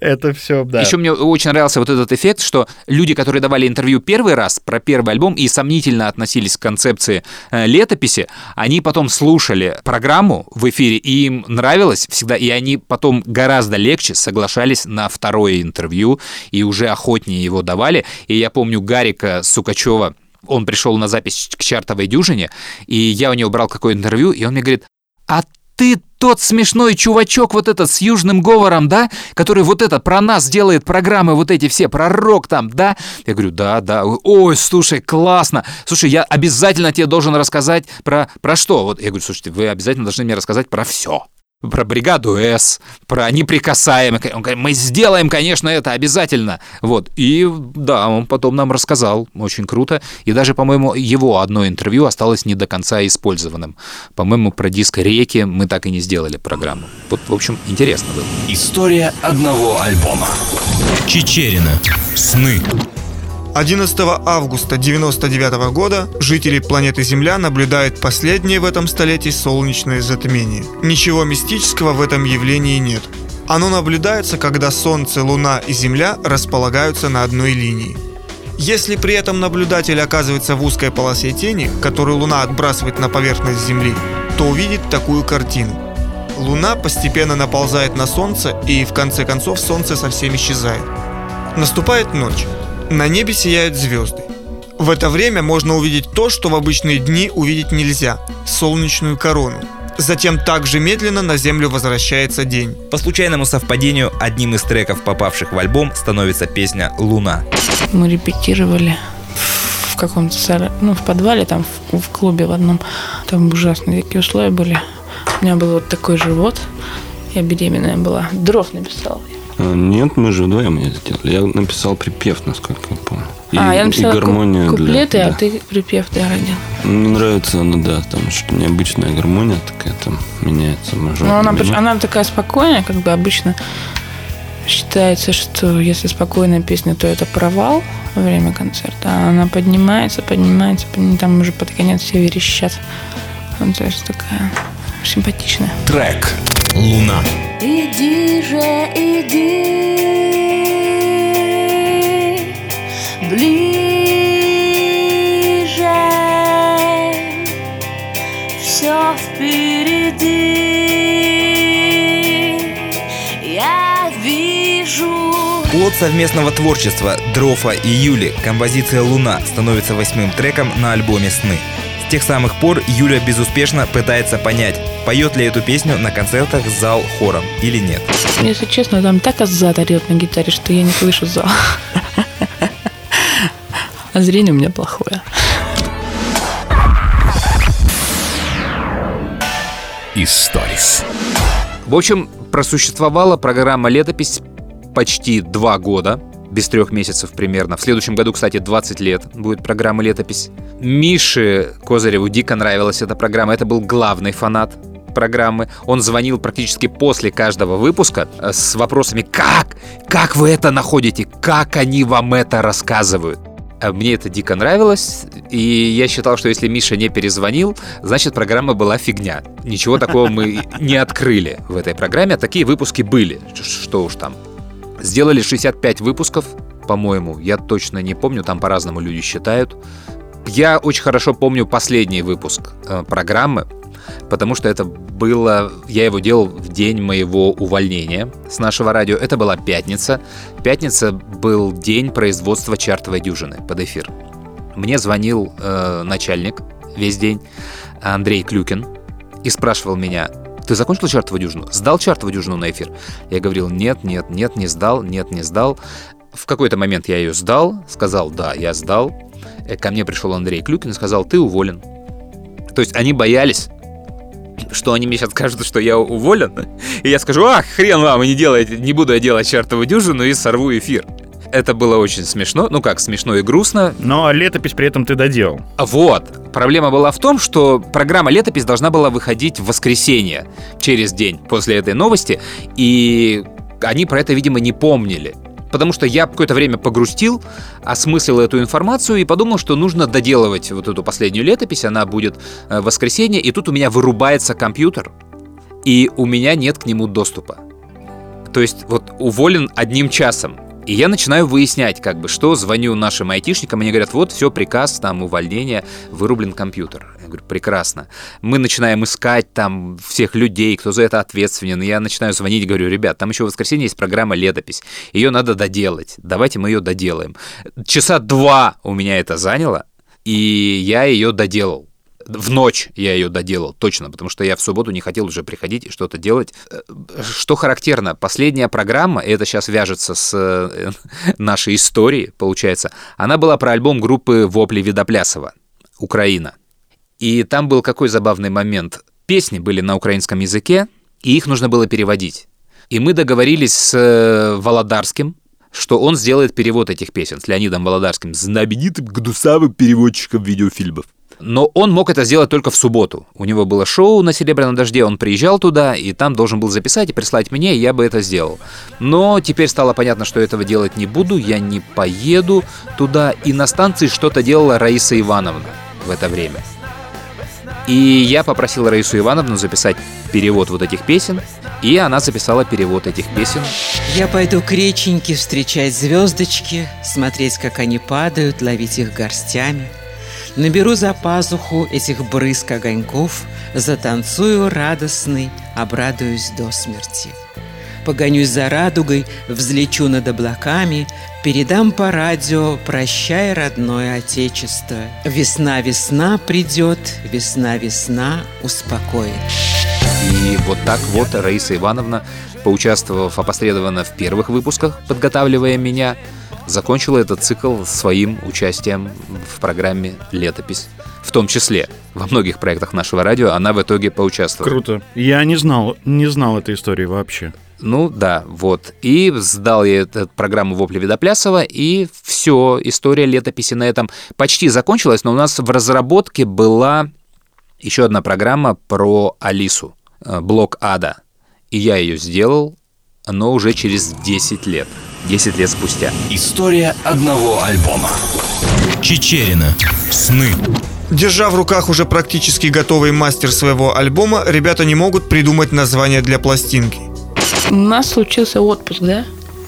Это все, да. Еще мне очень нравился вот этот эффект, что люди, которые давали интервью первый раз про первый альбом и сомнительно относились к концепции летописи, они потом слушали программу в эфире, и им нравилось всегда, и они потом гораздо легче соглашались на второе интервью, и уже охотнее его давали. И я помню Гарика Сукачева, он пришел на запись к «Чартовой дюжине», и я у него брал какое-то интервью, и он мне говорит: «А ты тот смешной чувачок вот этот с южным говором, да? Который вот это про нас делает программы вот эти все, про рок там, да?» Я говорю: «Да, да». «Ой, слушай, классно. Слушай, я обязательно тебе должен рассказать про что?» Вот я говорю: «Слушайте, вы обязательно должны мне рассказать про все. Про бригаду «С», про «Неприкасаемых». Он говорит: «Мы сделаем, конечно, это обязательно». Вот. И да, он потом нам рассказал. Очень круто. И даже, по-моему, его одно интервью осталось не до конца использованным. По-моему, про диск «Реки» мы так и не сделали программу. Вот, в общем, интересно было. История одного альбома. Чичерина. Сны. 11 августа 1999 года жители планеты Земля наблюдают последнее в этом столетии солнечное затмение. Ничего мистического в этом явлении нет. Оно наблюдается, когда Солнце, Луна и Земля располагаются на одной линии. Если при этом наблюдатель оказывается в узкой полосе тени, которую Луна отбрасывает на поверхность Земли, то увидит такую картину. Луна постепенно наползает на Солнце, и в конце концов Солнце совсем исчезает. Наступает ночь. На небе сияют звезды. В это время можно увидеть то, что в обычные дни увидеть нельзя – солнечную корону. Затем также медленно на Землю возвращается день. По случайному совпадению одним из треков, попавших в альбом, становится песня «Луна». Мы репетировали в каком-то в подвале, там в клубе в одном. Там ужасные такие условия были. У меня был вот такой живот. Я беременная была. Дров написала. Нет, мы же вдвоем это делали. Я написал припев, насколько я помню. Я написала куплеты, а ты припев родил. Мне нравится она, да, там что-то необычная гармония такая, там меняется мажор. Но она такая спокойная, как бы обычно считается, что если спокойная песня, то это провал во время концерта. А она поднимается, там уже под конец все верещат. Она, то есть, такая симпатичная. Трек «Луна». Иди же, иди ближе, все впереди, я вижу. Плод совместного творчества Дрофа и Юли, композиция «Луна» становится 8-м треком на альбоме «Сны». С тех самых пор Юля безуспешно пытается понять, поет ли эту песню на концертах зал хором или нет. Если честно, там так аззад орёт на гитаре, что я не слышу зал. А зрение у меня плохое. Историс. В общем, просуществовала программа «Летопись» почти 2 года. Без 3 месяцев примерно. В следующем году, кстати, 20 лет будет программа «Летопись». Мише Козыреву дико нравилась эта программа. Это был главный фанат программы. Он звонил практически после каждого выпуска с вопросами: «Как? Как вы это находите? Как они вам это рассказывают?» Мне это дико нравилось, и я считал, что если Миша не перезвонил, значит, программа была фигня. Ничего такого мы не открыли в этой программе. Такие выпуски были, что уж там. Сделали 65 выпусков, по-моему, я точно не помню, там по-разному люди считают. Я очень хорошо помню последний выпуск программы, потому что это было... Я его делал в день моего увольнения с нашего радио. Это была пятница. Пятница был день производства «Чартовой дюжины» под эфир. Мне звонил начальник весь день, Андрей Клюкин, и спрашивал меня: ты закончил чертову дюжину? Сдал чертову дюжину на эфир? Я говорил, нет, не сдал, В какой-то момент я ее сдал, сказал, да, я сдал. Ко мне пришел Андрей Клюкин и сказал, ты уволен. То есть они боялись, что они мне сейчас скажут, что я уволен. И я скажу, ах, хрен вам, и не буду я делать чертову дюжину и сорву эфир. Это было очень смешно, ну как, смешно и грустно. Но летопись при этом ты доделал. Вот, проблема была в том, что программа «Летопись» должна была выходить в воскресенье, через день после этой новости. И они про это, видимо, не помнили. Потому что я какое-то время погрустил, осмыслил эту информацию и подумал, что нужно доделывать вот эту последнюю летопись, она будет в воскресенье, и тут у меня вырубается компьютер, и у меня нет к нему доступа. То есть вот уволен одним часом. И я начинаю выяснять, как бы, что звоню нашим айтишникам, они говорят, вот, все, приказ, там, увольнение, вырублен компьютер. Я говорю, прекрасно. Мы начинаем искать там всех людей, кто за это ответственен. Я начинаю звонить, говорю, ребят, там еще в воскресенье есть программа «Летопись». Ее надо доделать, давайте мы ее доделаем. Часа два у меня это заняло, и я ее доделал. В ночь я ее доделал, точно, потому что я в субботу не хотел уже приходить и что-то делать. Что характерно, последняя программа, и это сейчас вяжется с нашей историей, получается, она была про альбом группы «Вопли Видоплясова», «Украина». И там был какой забавный момент. Песни были на украинском языке, и их нужно было переводить. И мы договорились с Володарским, что он сделает перевод этих песен, с Леонидом Володарским, знаменитым гнусавым переводчиком видеофильмов. Но он мог это сделать только в субботу. У него было шоу на «Серебряном дожде», он приезжал туда, и там должен был записать и прислать мне, и я бы это сделал. Но теперь стало понятно, что этого делать не буду, я не поеду туда. И на станции что-то делала Раиса Ивановна в это время. И я попросил Раису Ивановну записать перевод вот этих песен, и она записала перевод этих песен. Я пойду к реченьке встречать звездочки, смотреть, как они падают, ловить их горстями. Наберу за пазуху этих брызг огоньков, затанцую радостный, обрадуюсь до смерти. Погонюсь за радугой, взлечу над облаками, передам по радио «Прощай, родное отечество». Весна-весна придет, весна-весна успокоит. И вот так вот Раиса Ивановна, поучаствовав опосредованно в первых выпусках, подготавливая меня, закончила этот цикл своим участием в программе «Летопись». В том числе во многих проектах нашего радио она в итоге поучаствовала. Круто. Я не знал этой истории вообще. Ну да, вот. И сдал я эту программу «Вопли Видоплясова», и все, история летописи на этом почти закончилась, но у нас в разработке была еще одна программа про Алису, «Блок Ада». И я ее сделал, но уже через 10 лет. 10 лет спустя. История одного альбома. Чичерина. Сны. Держа в руках уже практически готовый мастер своего альбома, ребята не могут придумать название для пластинки. У нас случился отпуск, да?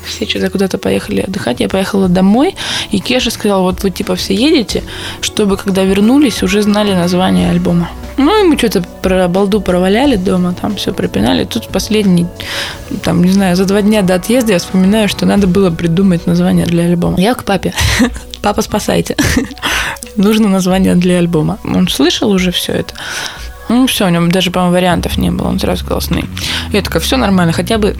Все что-то куда-то поехали отдыхать. Я поехала домой, и Кеша сказал, вот вы типа все едете, чтобы когда вернулись, уже знали название альбома. Ну, и мы что-то про балду проваляли дома, там все пропинали. Тут последний, там, не знаю, за 2 дня до отъезда я вспоминаю, что надо было придумать название для альбома. Я к папе. Папа, спасайте. Нужно название для альбома. Он слышал уже все это. Ну, все, у него даже, по-моему, вариантов не было. Он сразу сказал «Сны». Я такая, все нормально, хотя бы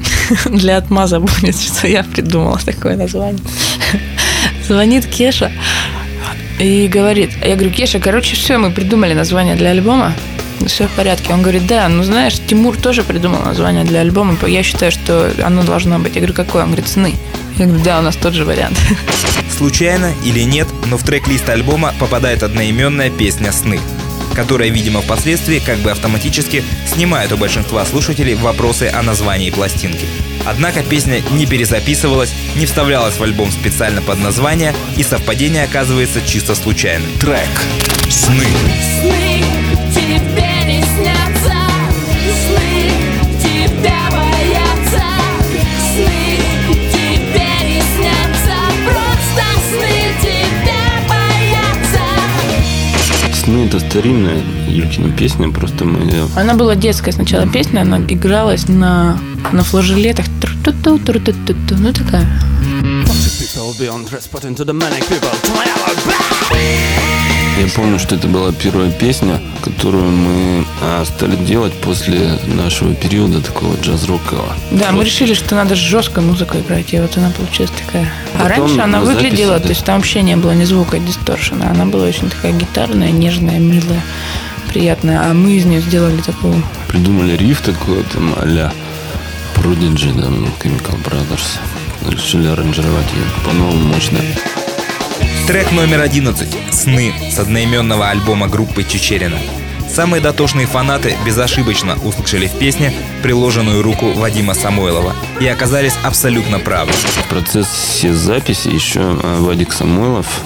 для отмаза будет, что я придумала такое название. Звонит Кеша и говорит, я говорю, Кеша, короче, все, мы придумали название для альбома, все в порядке. Он говорит, да, ну знаешь, Тимур тоже придумал название для альбома, я считаю, что оно должно быть. Я говорю, какое? Он говорит, «Сны». Я говорю, да, у нас тот же вариант. Случайно или нет, но в трек-лист альбома попадает одноименная песня «Сны», которая, видимо, впоследствии как бы автоматически снимает у большинства слушателей вопросы о названии пластинки. Однако песня не перезаписывалась, не вставлялась в альбом специально под название, и совпадение оказывается чисто случайным. Трек «Сны». Сны тебе не снятся, сны тебя боятся, сны тебе не снятся, просто сны тебя боятся. «Сны» — это старинная Юлькина песня, просто мы... Она была детская сначала песня, она игралась на флажолетах. Ну такая. Я помню, что это была первая песня, которую мы стали делать после нашего периода такого джаз-рокового. Да, просто мы решили, что надо с жесткой музыкой играть, и вот она получилась такая. А потом раньше она выглядела, записи, да, то есть там вообще не было ни звука дисторшена, она была очень такая гитарная, нежная, милая, приятная, а мы из нее сделали такую. Придумали риф такой, там, а-ля Prodigy, там, Chemical Brothers. Решили аранжировать ее по-новому мощно. Трек номер 11 «Сны» с одноименного альбома группы «Чичерина». Самые дотошные фанаты безошибочно услышали в песне приложенную руку Вадима Самойлова и оказались абсолютно правы. В процессе записи еще Вадик Самойлов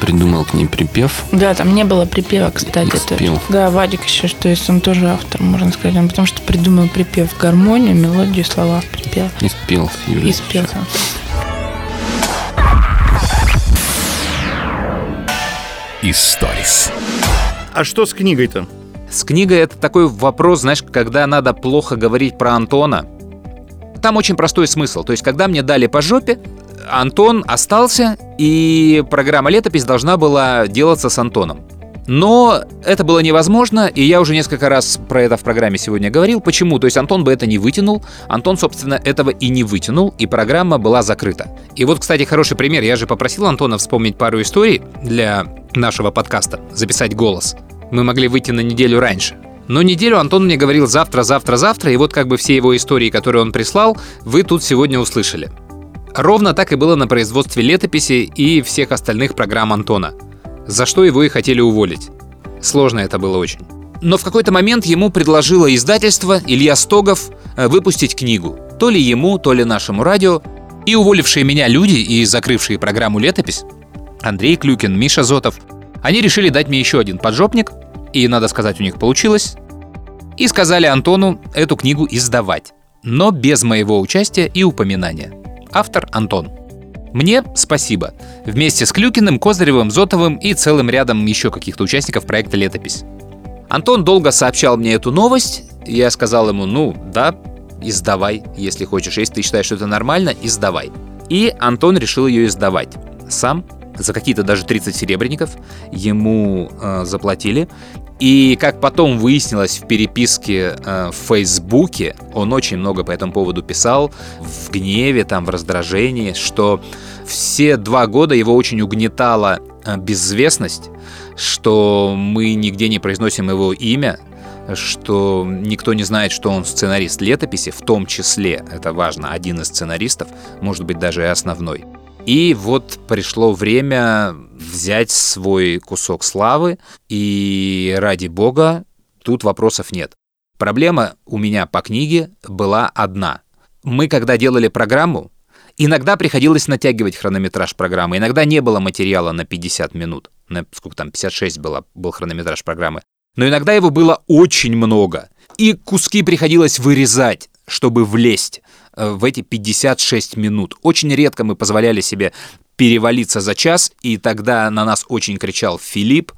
придумал к ней припев. Да, там не было припева, кстати. Спел. Да, Вадик еще, то есть он тоже автор, можно сказать. Он потому что придумал припев, гармонию, мелодию, слова в припев. И спел. Юрий и спел сам. Историс. А что с книгой-то? С книгой это такой вопрос, знаешь, когда надо плохо говорить про Антона. Там очень простой смысл. То есть, когда мне дали по жопе, Антон остался, и программа «Летопись» должна была делаться с Антоном. Но это было невозможно, и я уже несколько раз про это в программе сегодня говорил. Почему? То есть Антон бы это не вытянул. Антон, собственно, этого и не вытянул, и программа была закрыта. И вот, кстати, хороший пример. Я же попросил Антона вспомнить пару историй для нашего подкаста, записать голос. Мы могли выйти на неделю раньше. Но неделю Антон мне говорил завтра, и вот как бы все его истории, которые он прислал, вы тут сегодня услышали. Ровно так и было на производстве «Летописи» и всех остальных программ Антона. За что его и хотели уволить. Сложно это было очень. Но в какой-то момент ему предложило издательство Илья Стогов выпустить книгу. То ли ему, то ли нашему радио. И уволившие меня люди и закрывшие программу «Летопись», Андрей Клюкин, Миша Зотов, они решили дать мне еще один поджопник. И, надо сказать, у них получилось. И сказали Антону эту книгу издавать. Но без моего участия и упоминания. Автор Антон. Мне спасибо. Вместе с Клюкиным, Козыревым, Зотовым и целым рядом еще каких-то участников проекта «Летопись». Антон долго сообщал мне эту новость. Я сказал ему, да, издавай, если хочешь. Если ты считаешь, что это нормально, издавай. И Антон решил ее издавать. Сам, за какие-то даже 30 серебряников ему заплатили. И, как потом выяснилось в переписке в Фейсбуке, он очень много по этому поводу писал, в гневе, там, в раздражении, что все 2 года его очень угнетала безвестность, что мы нигде не произносим его имя, что никто не знает, что он сценарист «Летописи», в том числе, это важно, один из сценаристов, может быть, даже и основной. И вот пришло время взять свой кусок славы, и ради бога, тут вопросов нет. Проблема у меня по книге была одна. Мы, когда делали программу, иногда приходилось натягивать хронометраж программы, иногда не было материала на 50 минут, на сколько там, 56 был хронометраж программы, но иногда его было очень много, и куски приходилось вырезать, чтобы влезть в эти 56 минут. Очень редко мы позволяли себе перевалиться за час, и тогда на нас очень кричал Филипп,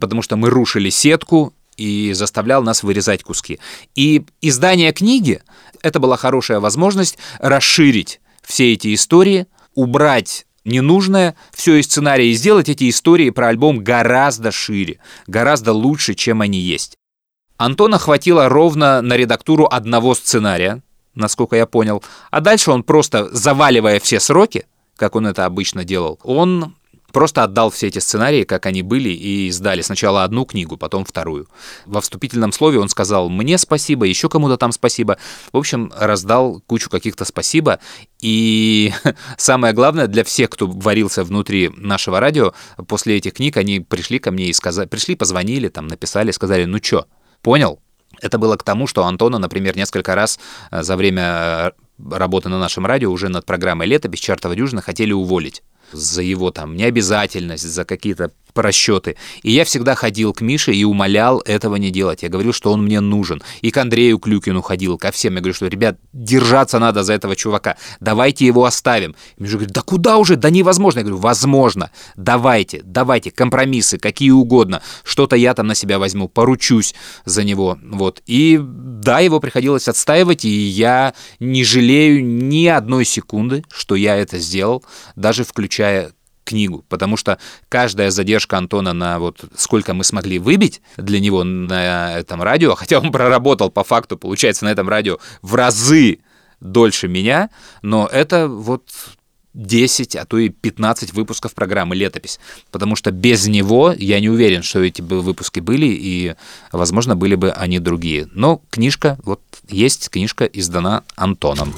потому что мы рушили сетку и заставлял нас вырезать куски. И издание книги — это была хорошая возможность расширить все эти истории, убрать ненужное, все из сценария, и сделать эти истории про альбом гораздо шире, гораздо лучше, чем они есть. Антона хватило ровно на редактуру одного сценария, насколько я понял. А дальше он просто, заваливая все сроки, как он это обычно делал, он просто отдал все эти сценарии, как они были, и издали сначала одну книгу, потом вторую. Во вступительном слове он сказал «мне спасибо», еще кому-то там спасибо. В общем, раздал кучу каких-то спасибо. И самое главное, для всех, кто варился внутри нашего радио, после этих книг они пришли ко мне и сказали, пришли, позвонили, там, написали, сказали «ну чё?» Понял? Это было к тому, что Антона, например, несколько раз за время работы на нашем радио уже над программой «Летопись» «Чартова дюжина» хотели уволить за его там необязательность, за какие-то просчеты. И я всегда ходил к Мише и умолял этого не делать. Я говорил, что он мне нужен. И к Андрею Клюкину ходил, ко всем. Я говорю, что, ребят, держаться надо за этого чувака. Давайте его оставим. И Миша говорит, да куда уже? Да невозможно. Я говорю, возможно. Давайте, компромиссы, какие угодно. Что-то я там на себя возьму, поручусь за него. Вот. И да, его приходилось отстаивать, и я не жалею ни одной секунды, что я это сделал, даже включая книгу, потому что каждая задержка Антона на вот сколько мы смогли выбить для него на этом радио, хотя он проработал по факту, получается, на этом радио в разы дольше меня, но это вот 10, а то и 15 выпусков программы «Летопись», потому что без него я не уверен, что эти выпуски были, и, возможно, были бы они другие. Но книжка, вот есть книжка, издана Антоном.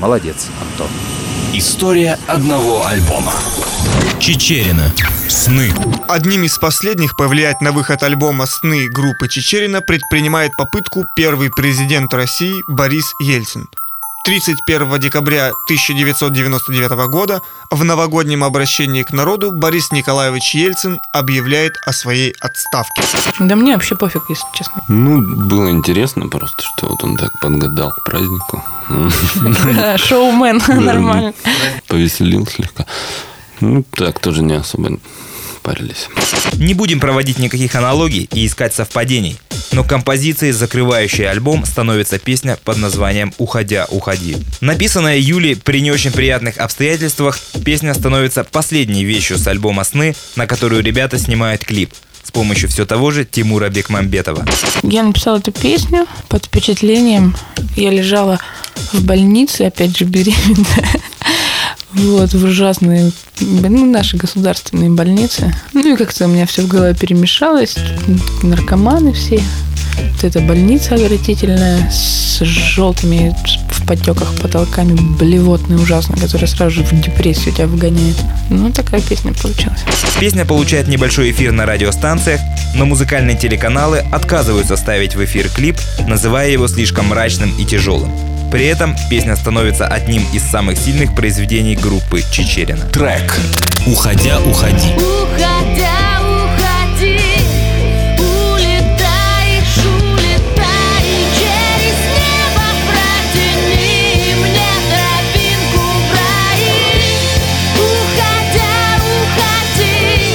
Молодец, Антон. История одного альбома. Чичерина. «Сны». Одним из последних повлиять на выход альбома «Сны» группы Чичерина предпринимает попытку первый президент России Борис Ельцин. 31 декабря 1999 года в новогоднем обращении к народу Борис Николаевич Ельцин объявляет о своей отставке. Да мне вообще пофиг, если честно. Ну, было интересно просто, что вот он так подгадал к празднику. Шоумен, нормально. Повеселил слегка. Ну, так тоже не особо парились. Не будем проводить никаких аналогий и искать совпадений. Но композицией, закрывающей альбом, становится песня под названием «Уходя, уходи». Написанная Юлей при не очень приятных обстоятельствах, песня становится последней вещью с альбома «Сны», на которую ребята снимают клип с помощью все того же Тимура Бекмамбетова. Я написала эту песню под впечатлением. Я лежала в больнице, опять же беременная. Вот, в ужасные, ну, наши государственные больницы. Ну, и как-то у меня все в голове перемешалось. Наркоманы все. Вот эта больница отвратительная, с желтыми в потеках потолками, блевотная, ужасная, которая сразу же в депрессию тебя вгоняет. Ну, такая песня получилась. Песня получает небольшой эфир на радиостанциях, но музыкальные телеканалы отказываются ставить в эфир клип, называя его слишком мрачным и тяжелым. При этом песня становится одним из самых сильных произведений группы Чичерина. Трек «Уходя, уходи». Уходя, уходи, улетаешь, улетаешь, через небо протяни мне тропинку в рай. Уходя, уходи,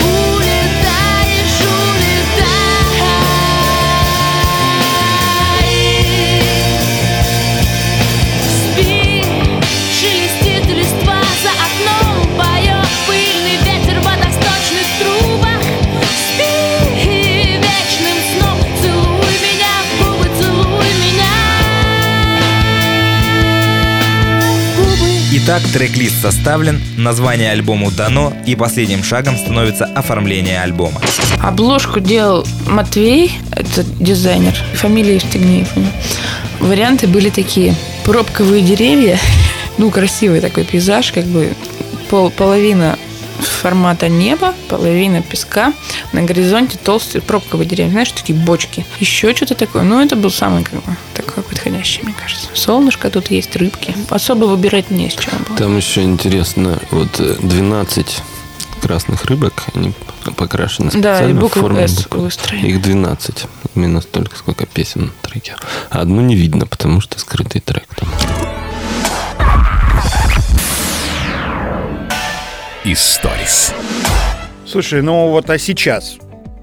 улетаешь, улетай. Итак, трек-лист составлен, название альбому дано, и последним шагом становится оформление альбома. Обложку делал Матвей, это дизайнер, фамилия Евстигнеев. Варианты были такие: пробковые деревья, ну, красивый такой пейзаж, как бы половина формата неба, половина песка, на горизонте толстые пробковые деревья, знаешь, такие бочки, еще что-то такое. Ну, это был самый, как бы, такой подходящий, мне кажется. Солнышко тут есть, рыбки. Особо выбирать не с чего было. Там еще интересно, вот 12 красных рыбок, они покрашены специально, да, и буквы в форме «С» выстроены. Их 12, именно столько, сколько песен на треке. А одну не видно, потому что скрытый трек там. Историс. Слушай, ну вот, а сейчас,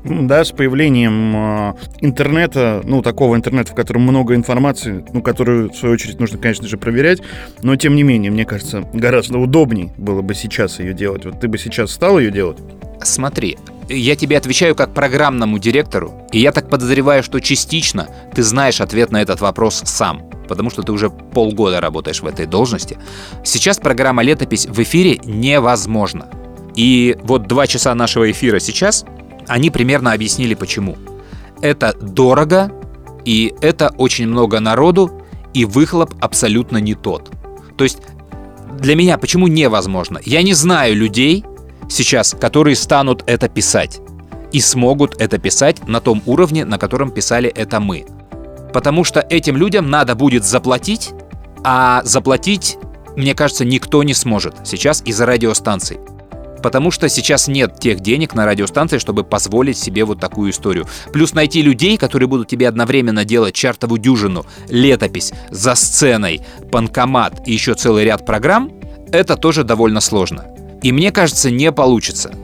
да, с появлением интернета, ну, такого интернета, в котором много информации, ну, которую, в свою очередь, нужно, конечно же, проверять, но, тем не менее, мне кажется, гораздо удобней было бы сейчас ее делать. Вот ты бы сейчас стал ее делать? Смотри, я тебе отвечаю как программному директору, и я так подозреваю, что частично ты знаешь ответ на этот вопрос сам, потому что ты уже полгода работаешь в этой должности. Сейчас программа «Летопись» в эфире невозможна. И вот 2 часа нашего эфира сейчас, они примерно объяснили, почему. Это дорого, и это очень много народу, и выхлоп абсолютно не тот. То есть для меня почему невозможно? Я не знаю людей сейчас, которые станут это писать и смогут это писать на том уровне, на котором писали это мы. Потому что этим людям надо будет заплатить, а заплатить, мне кажется, никто не сможет сейчас из-за радиостанций. Потому что сейчас нет тех денег на радиостанции, чтобы позволить себе вот такую историю. Плюс найти людей, которые будут тебе одновременно делать чартову дюжину, летопись, за сценой, панкомат и еще целый ряд программ, это тоже довольно сложно. И мне кажется, не получится.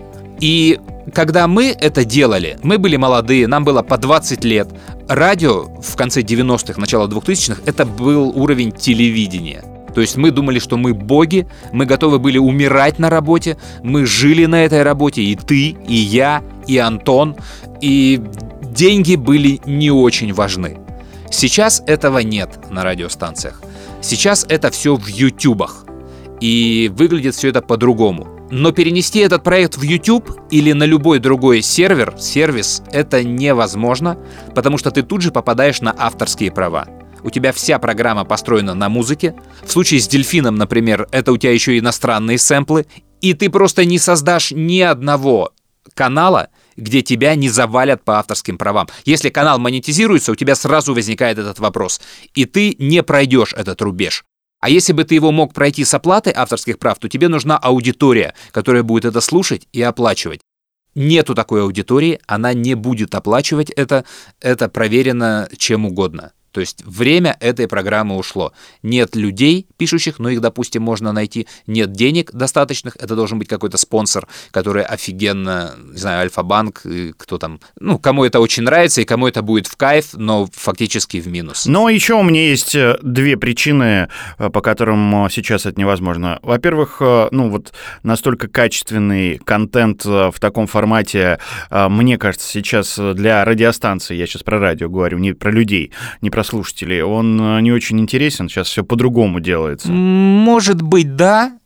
И когда мы это делали, мы были молодые, нам было по 20 лет. Радио в конце 90-х, начало 2000-х, это был уровень телевидения. То есть мы думали, что мы боги, мы готовы были умирать на работе, мы жили на этой работе, и ты, и я, и Антон, и деньги были не очень важны. Сейчас этого нет на радиостанциях. Сейчас это все в ютубах, и выглядит все это по-другому. Но перенести этот проект в YouTube или на любой другой сервер, сервис, это невозможно, потому что ты тут же попадаешь на авторские права. У тебя вся программа построена на музыке. В случае с «Дельфином», например, это у тебя еще и иностранные сэмплы. И ты просто не создашь ни одного канала, где тебя не завалят по авторским правам. Если канал монетизируется, у тебя сразу возникает этот вопрос. И ты не пройдешь этот рубеж. А если бы ты его мог пройти с оплатой авторских прав, то тебе нужна аудитория, которая будет это слушать и оплачивать. Нету такой аудитории, она не будет оплачивать это проверено чем угодно. То есть время этой программы ушло. Нет людей пишущих, но их, допустим, можно найти. Нет денег достаточных, это должен быть какой-то спонсор, который офигенно, не знаю, Альфа-банк, кто там, ну, кому это очень нравится и кому это будет в кайф, но фактически в минус. Но еще у меня есть две причины, по которым сейчас это невозможно. Во-первых, ну вот настолько качественный контент в таком формате, мне кажется, сейчас для радиостанции, я сейчас про радио говорю, не про людей, не про слушателей, он не очень интересен, сейчас все по-другому делается. Может быть, да,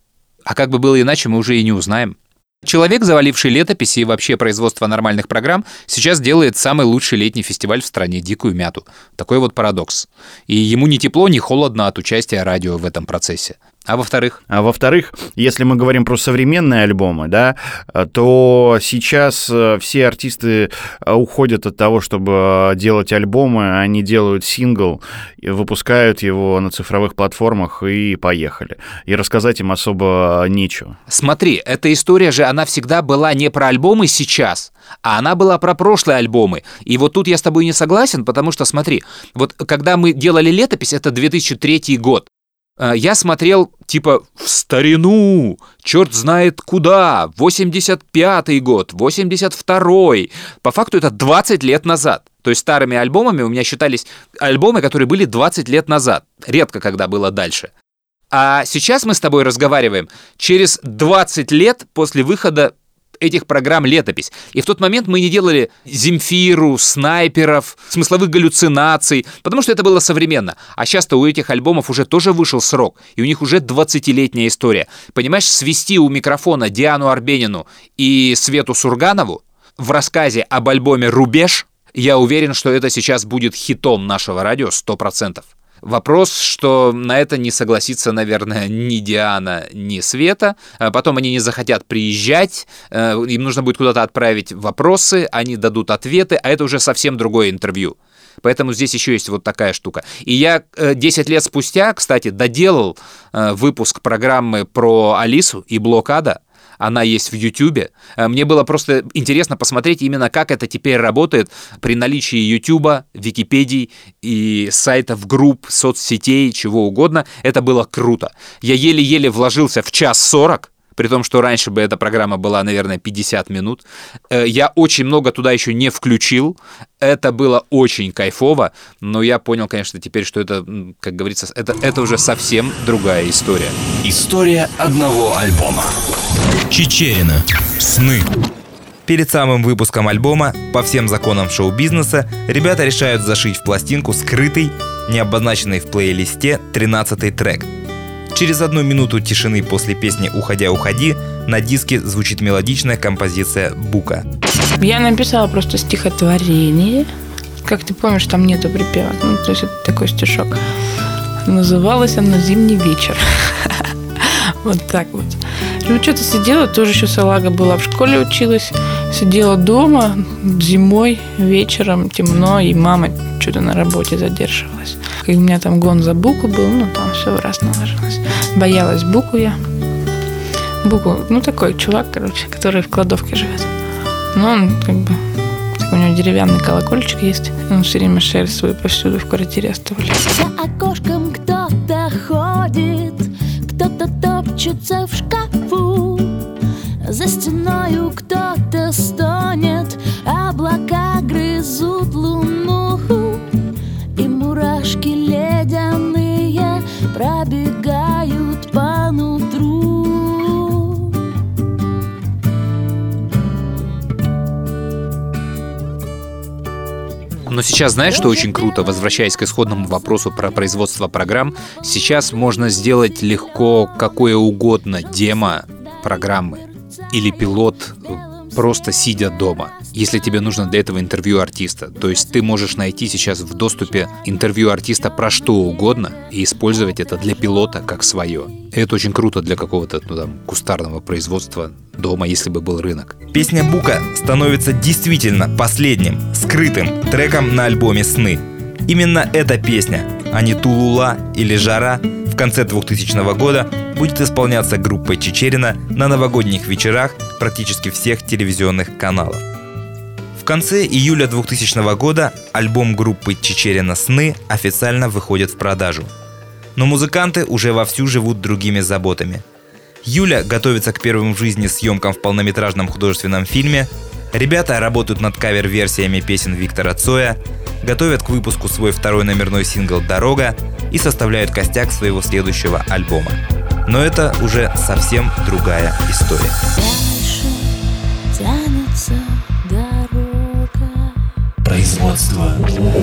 а как бы было иначе, мы уже и не узнаем. Человек, заваливший «Летопись» и вообще производство нормальных программ, сейчас делает самый лучший летний фестиваль в стране «Дикую мяту». Такой вот парадокс. И ему ни тепло, ни холодно от участия радио в этом процессе. А во-вторых? А во-вторых, если мы говорим про современные альбомы, да, то сейчас все артисты уходят от того, чтобы делать альбомы, они делают сингл, выпускают его на цифровых платформах и поехали. И рассказать им особо нечего. Смотри, эта история же, она всегда была не про альбомы сейчас, а она была про прошлые альбомы. И вот тут я с тобой не согласен, потому что, смотри, вот когда мы делали «Летопись», это 2003 год. Я смотрел, типа, в старину, черт знает куда, 85-й год, 82-й. По факту это 20 лет назад. То есть старыми альбомами у меня считались альбомы, которые были 20 лет назад. Редко когда было дальше. А сейчас мы с тобой разговариваем через 20 лет после выхода этих программ «Летопись». И в тот момент мы не делали Земфиру, снайперов, смысловых галлюцинаций, потому что это было современно. А сейчас-то у этих альбомов уже тоже вышел срок, и у них уже 20-летняя история. Понимаешь, свести у микрофона Диану Арбенину и Свету Сурганову в рассказе об альбоме «Рубеж», я уверен, что это сейчас будет хитом нашего радио 100%. Вопрос, что на это не согласится, наверное, ни Диана, ни Света. Потом они не захотят приезжать, им нужно будет куда-то отправить вопросы, они дадут ответы, а это уже совсем другое интервью. Поэтому здесь еще есть вот такая штука. И я 10 лет спустя, кстати, доделал выпуск программы про Алису и Блок Ада. Она есть в Ютубе. Мне было просто интересно посмотреть именно, как это теперь работает при наличии Ютуба, Википедии и сайтов, групп, соцсетей, чего угодно. Это было круто. Я еле-еле вложился в 1:40, при том, что раньше бы эта программа была, наверное, 50 минут. Я очень много туда еще не включил. Это было очень кайфово, но я понял, конечно, теперь, что это, как говорится, это уже совсем другая история. История одного альбома. Чичерина. Сны. Перед самым выпуском альбома, по всем законам шоу-бизнеса, ребята решают зашить в пластинку скрытый, не обозначенный в плейлисте 13-й трек. Через 1 минуту тишины после песни «Уходя, уходи» на диске звучит мелодичная композиция «Бука». Я написала просто стихотворение. Как ты помнишь, там нету припева. Ну, то есть это такой стишок. Называлось оно «Зимний вечер». Вот так вот. Ну, что-то сидела, тоже еще салага была, в школе училась. Сидела дома зимой, вечером, темно, и мама что-то на работе задерживалась. И у меня там гон за буку был, ну, там все в раз наложилось. Боялась буку я. Буку, ну, такой чувак, короче, который в кладовке живет. Ну, он как бы... У него деревянный колокольчик есть. Он все время шерсть свою повсюду в квартире оставляет. За окошком кто-то ходит, кто-то топчется в шкафу, за стеною кто-то стонет, облака грызут луну, и мурашки ледяные пробегают Но сейчас, знаешь, что очень круто? Возвращаясь к исходному вопросу про производство программ, сейчас можно сделать легко какое угодно демо программы или пилот, просто сидя дома, если тебе нужно для этого интервью артиста. То есть ты можешь найти сейчас в доступе интервью артиста про что угодно и использовать это для пилота как свое. Это очень круто для какого-то, ну, там, кустарного производства дома, если бы был рынок. Песня «Бука» становится действительно последним, скрытым треком на альбоме «Сны». Именно эта песня, а не «Тулула» или «Жара», в конце 2000 года будет исполняться группой Чичерина на новогодних вечерах практически всех телевизионных каналов. В конце июля 2000 года альбом группы Чичерина «Сны» официально выходит в продажу. Но музыканты уже вовсю живут другими заботами. Юля готовится к первым в жизни съемкам в полнометражном художественном фильме, ребята работают над кавер-версиями песен Виктора Цоя, готовят к выпуску свой второй номерной сингл «Дорога» и составляют костяк своего следующего альбома. Но это уже совсем другая история. Производство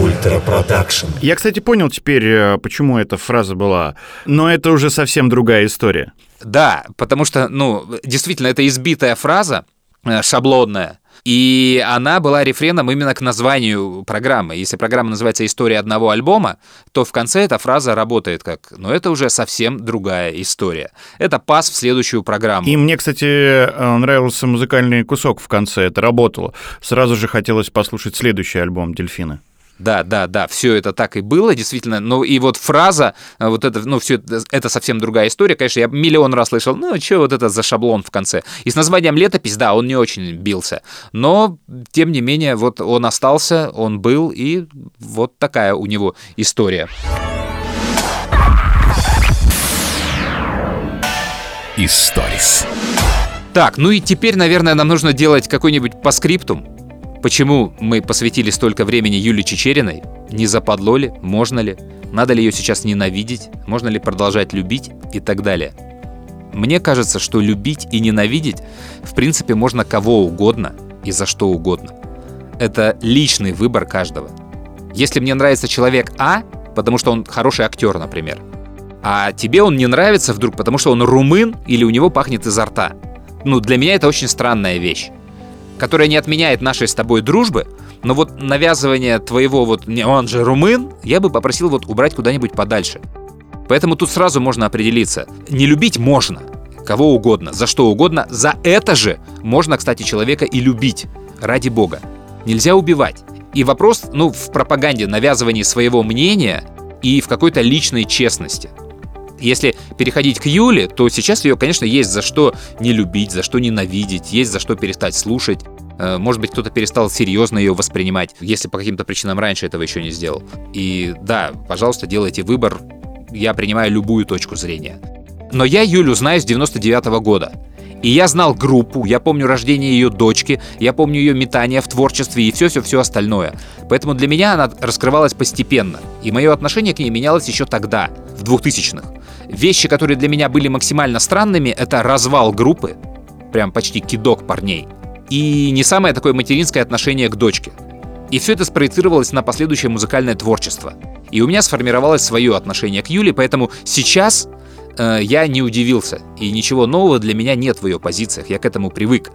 ультрапродакшн. Я, кстати, понял теперь, почему эта фраза была. Но это уже совсем другая история. Да, потому что, ну, действительно, это избитая фраза, шаблонная. И она была рефреном именно к названию программы. Если программа называется «История одного альбома», то в конце эта фраза работает как... Но это уже совсем другая история. Это пас в следующую программу. И мне, кстати, нравился музыкальный кусок в конце. Это работало. Сразу же хотелось послушать следующий альбом «Дельфина». Да, все это так и было, действительно. Ну, и вот фраза, вот это, ну, все это совсем другая история. Конечно, я миллион раз слышал, ну, что вот это за шаблон в конце. И с названием «Летопись», да, он не очень бился. Но, тем не менее, вот он остался, он был, и вот такая у него история. Историс. Так, ну и теперь, наверное, нам нужно делать какой-нибудь постскриптум. Почему мы посвятили столько времени Юле Чичериной? Не западло ли? Можно ли? Надо ли ее сейчас ненавидеть? Можно ли продолжать любить? И так далее. Мне кажется, что любить и ненавидеть, в принципе, можно кого угодно и за что угодно. Это личный выбор каждого. Если мне нравится человек А, потому что он хороший актер, например, а тебе он не нравится вдруг, потому что он румын или у него пахнет изо рта. Ну, для меня это очень странная вещь, которая не отменяет нашей с тобой дружбы, но вот навязывание твоего вот «он же румын» я бы попросил вот убрать куда-нибудь подальше. Поэтому тут сразу можно определиться. Не любить можно, кого угодно, за что угодно. За это же можно, кстати, человека и любить, ради бога. Нельзя убивать. И вопрос, ну, в пропаганде, навязывании своего мнения и в какой-то личной честности. Если переходить к Юле, то сейчас ее, конечно, есть за что не любить, за что ненавидеть, есть за что перестать слушать. Может быть, кто-то перестал серьезно ее воспринимать, если по каким-то причинам раньше этого еще не сделал. И да, пожалуйста, делайте выбор. Я принимаю любую точку зрения. Но я Юлю знаю с 99-го года. И я знал группу, я помню рождение ее дочки, я помню ее метание в творчестве и все-все-все остальное. Поэтому для меня она раскрывалась постепенно. И мое отношение к ней менялось еще тогда, в 2000-х. Вещи, которые для меня были максимально странными, это развал группы, прям почти кидок парней, и не самое такое материнское отношение к дочке. И все это спроецировалось на последующее музыкальное творчество. И у меня сформировалось свое отношение к Юле, поэтому сейчас я не удивился. И ничего нового для меня нет в ее позициях, я к этому привык.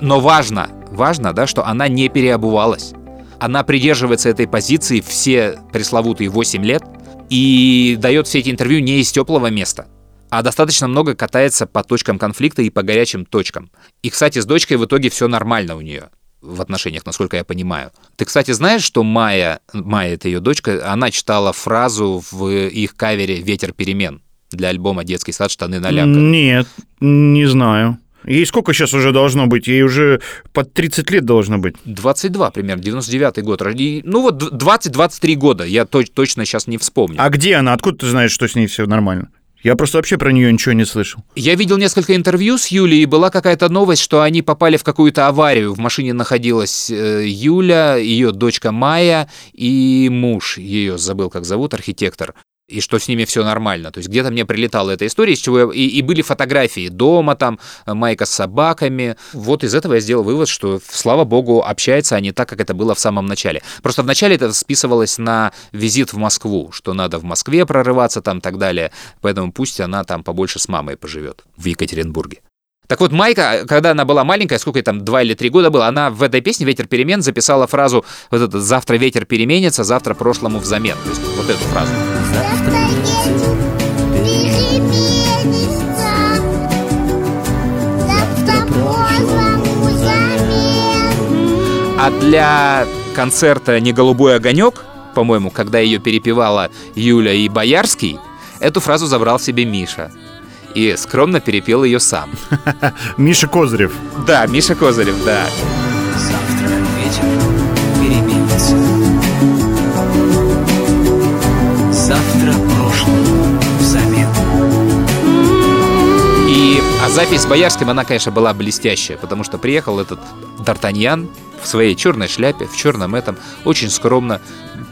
Но важно, да, что она не переобувалась. Она придерживается этой позиции все пресловутые 8 лет, и дает все эти интервью не из теплого места, а достаточно много катается по точкам конфликта и по горячим точкам. И, кстати, с дочкой в итоге все нормально у нее в отношениях, насколько я понимаю. Ты, кстати, знаешь, что Майя, это ее дочка, она читала фразу в их кавере «Ветер перемен» для альбома «Детский сад. Штаны на лямках». Нет, не знаю. Ей сколько сейчас уже должно быть? Ей уже под 30 лет должно быть. 22 примерно, 99-й год. Ну вот 20-23 года, я точно сейчас не вспомню. А где она? Откуда ты знаешь, что с ней все нормально? Я просто вообще про нее ничего не слышал. Я видел несколько интервью с Юлей, и была какая-то новость, что они попали в какую-то аварию. В машине находилась Юля, ее дочка Майя и муж ее, забыл как зовут, архитектор. и что с ними все нормально. То есть где-то мне прилетала эта история, из чего я... и были фотографии дома, там, Майка с собаками. Вот из этого я сделал вывод, что, слава богу, общаются они так, как это было в самом начале. Просто вначале это списывалось на визит в Москву, что надо в Москве прорываться там и так далее. Поэтому пусть она там побольше с мамой поживет в Екатеринбурге. Так вот, Майка, когда она была маленькая, сколько ей там, 2 или 3 года было, она в этой песне «Ветер перемен» записала фразу вот это «Завтра ветер переменится, завтра прошлому взамен». То есть вот эту фразу. Завтра ветер переменится, завтра прошлому взамен. А для концерта «Не голубой огонек», по-моему, когда ее перепевала Юля и Боярский, эту фразу забрал себе Миша. И скромно перепел ее сам. Миша Козырев. Да, Миша Козырев, да. Завтра ветер переменится, завтра прошлому взамен. А запись с Боярским, она, конечно, была блестящая, потому что приехал этот Д'Артаньян в своей черной шляпе, в черном этом, очень скромно,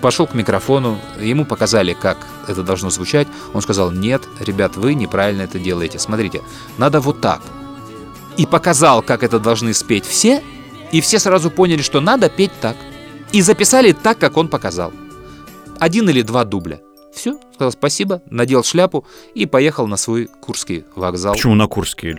пошел к микрофону, ему показали, как это должно звучать. Он сказал: нет, ребят, вы неправильно это делаете, смотрите, надо вот так. И показал, как это должны спеть все, и все сразу поняли, что надо петь так. И записали так, как он показал. 1 или 2 дубля. Все, сказал спасибо, надел шляпу и поехал на свой Курский вокзал. Почему на Курский?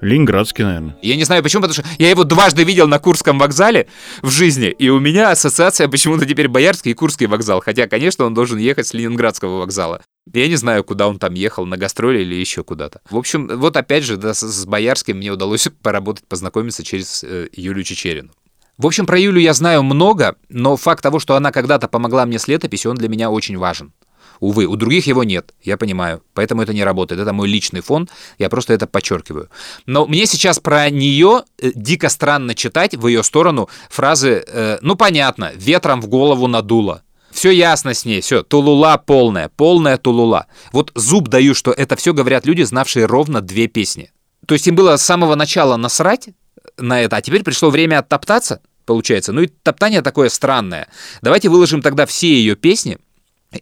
Ленинградский, наверное. Я не знаю почему, потому что я его дважды видел на Курском вокзале в жизни, и у меня ассоциация почему-то теперь Боярский и Курский вокзал, хотя, конечно, он должен ехать с Ленинградского вокзала. Я не знаю, куда он там ехал, на гастроли или еще куда-то. В общем, вот опять же, да, с Боярским мне удалось поработать, познакомиться через Юлю Чичерину. В общем, про Юлю я знаю много, но факт того, что она когда-то помогла мне с летописью, он для меня очень важен. Увы, у других его нет, я понимаю, поэтому это не работает, это мой личный фон, я просто это подчеркиваю. Но мне сейчас про нее дико странно читать в ее сторону фразы, ну понятно, ветром в голову надуло, все ясно с ней, все, тулула полная, полная тулула. Вот зуб даю, что это все говорят люди, знавшие ровно 2 песни. То есть им было с самого начала насрать на это, а теперь пришло время оттоптаться, получается. Ну и топтание такое странное. Давайте выложим тогда все ее песни,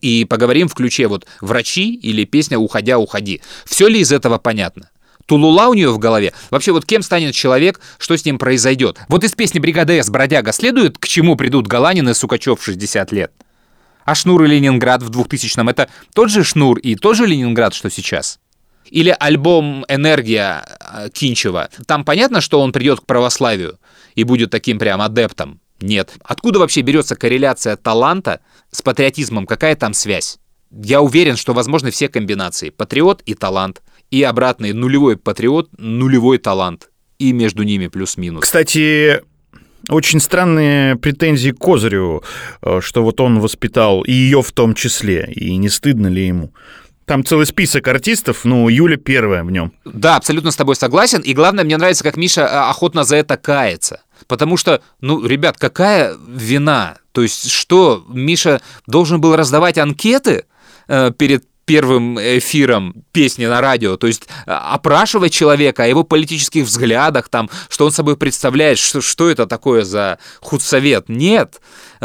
и поговорим в ключе вот «Врачи» или песня «Уходя, уходи». Все ли из этого понятно? Тулула у нее в голове? Вообще вот кем станет человек, что с ним произойдет? Вот из песни «Бригады С» «Бродяга» следует, к чему придут Галанин и Сукачев в 60 лет? А «Шнур» и «Ленинград» в 2000-м – это тот же «Шнур» и тот же «Ленинград», что сейчас? Или альбом «Энергия» Кинчева. Там понятно, что он придет к православию и будет таким прям адептом? Нет. Откуда вообще берется корреляция таланта с патриотизмом? Какая там связь? Я уверен, что возможны все комбинации. Патриот и талант. И обратный нулевой патриот, нулевой талант. И между ними плюс-минус. Кстати, очень странные претензии к Козыреву, что вот он воспитал и ее в том числе. И не стыдно ли ему? Там целый список артистов, но Юля первая в нем. Да, абсолютно с тобой согласен. И главное, мне нравится, как Миша охотно за это кается. Потому что, ну, ребят, какая вина? То есть что, Миша должен был раздавать анкеты перед первым эфиром песни на радио, то есть опрашивать человека о его политических взглядах, там, что он собой представляет, что это такое за худсовет. Нет.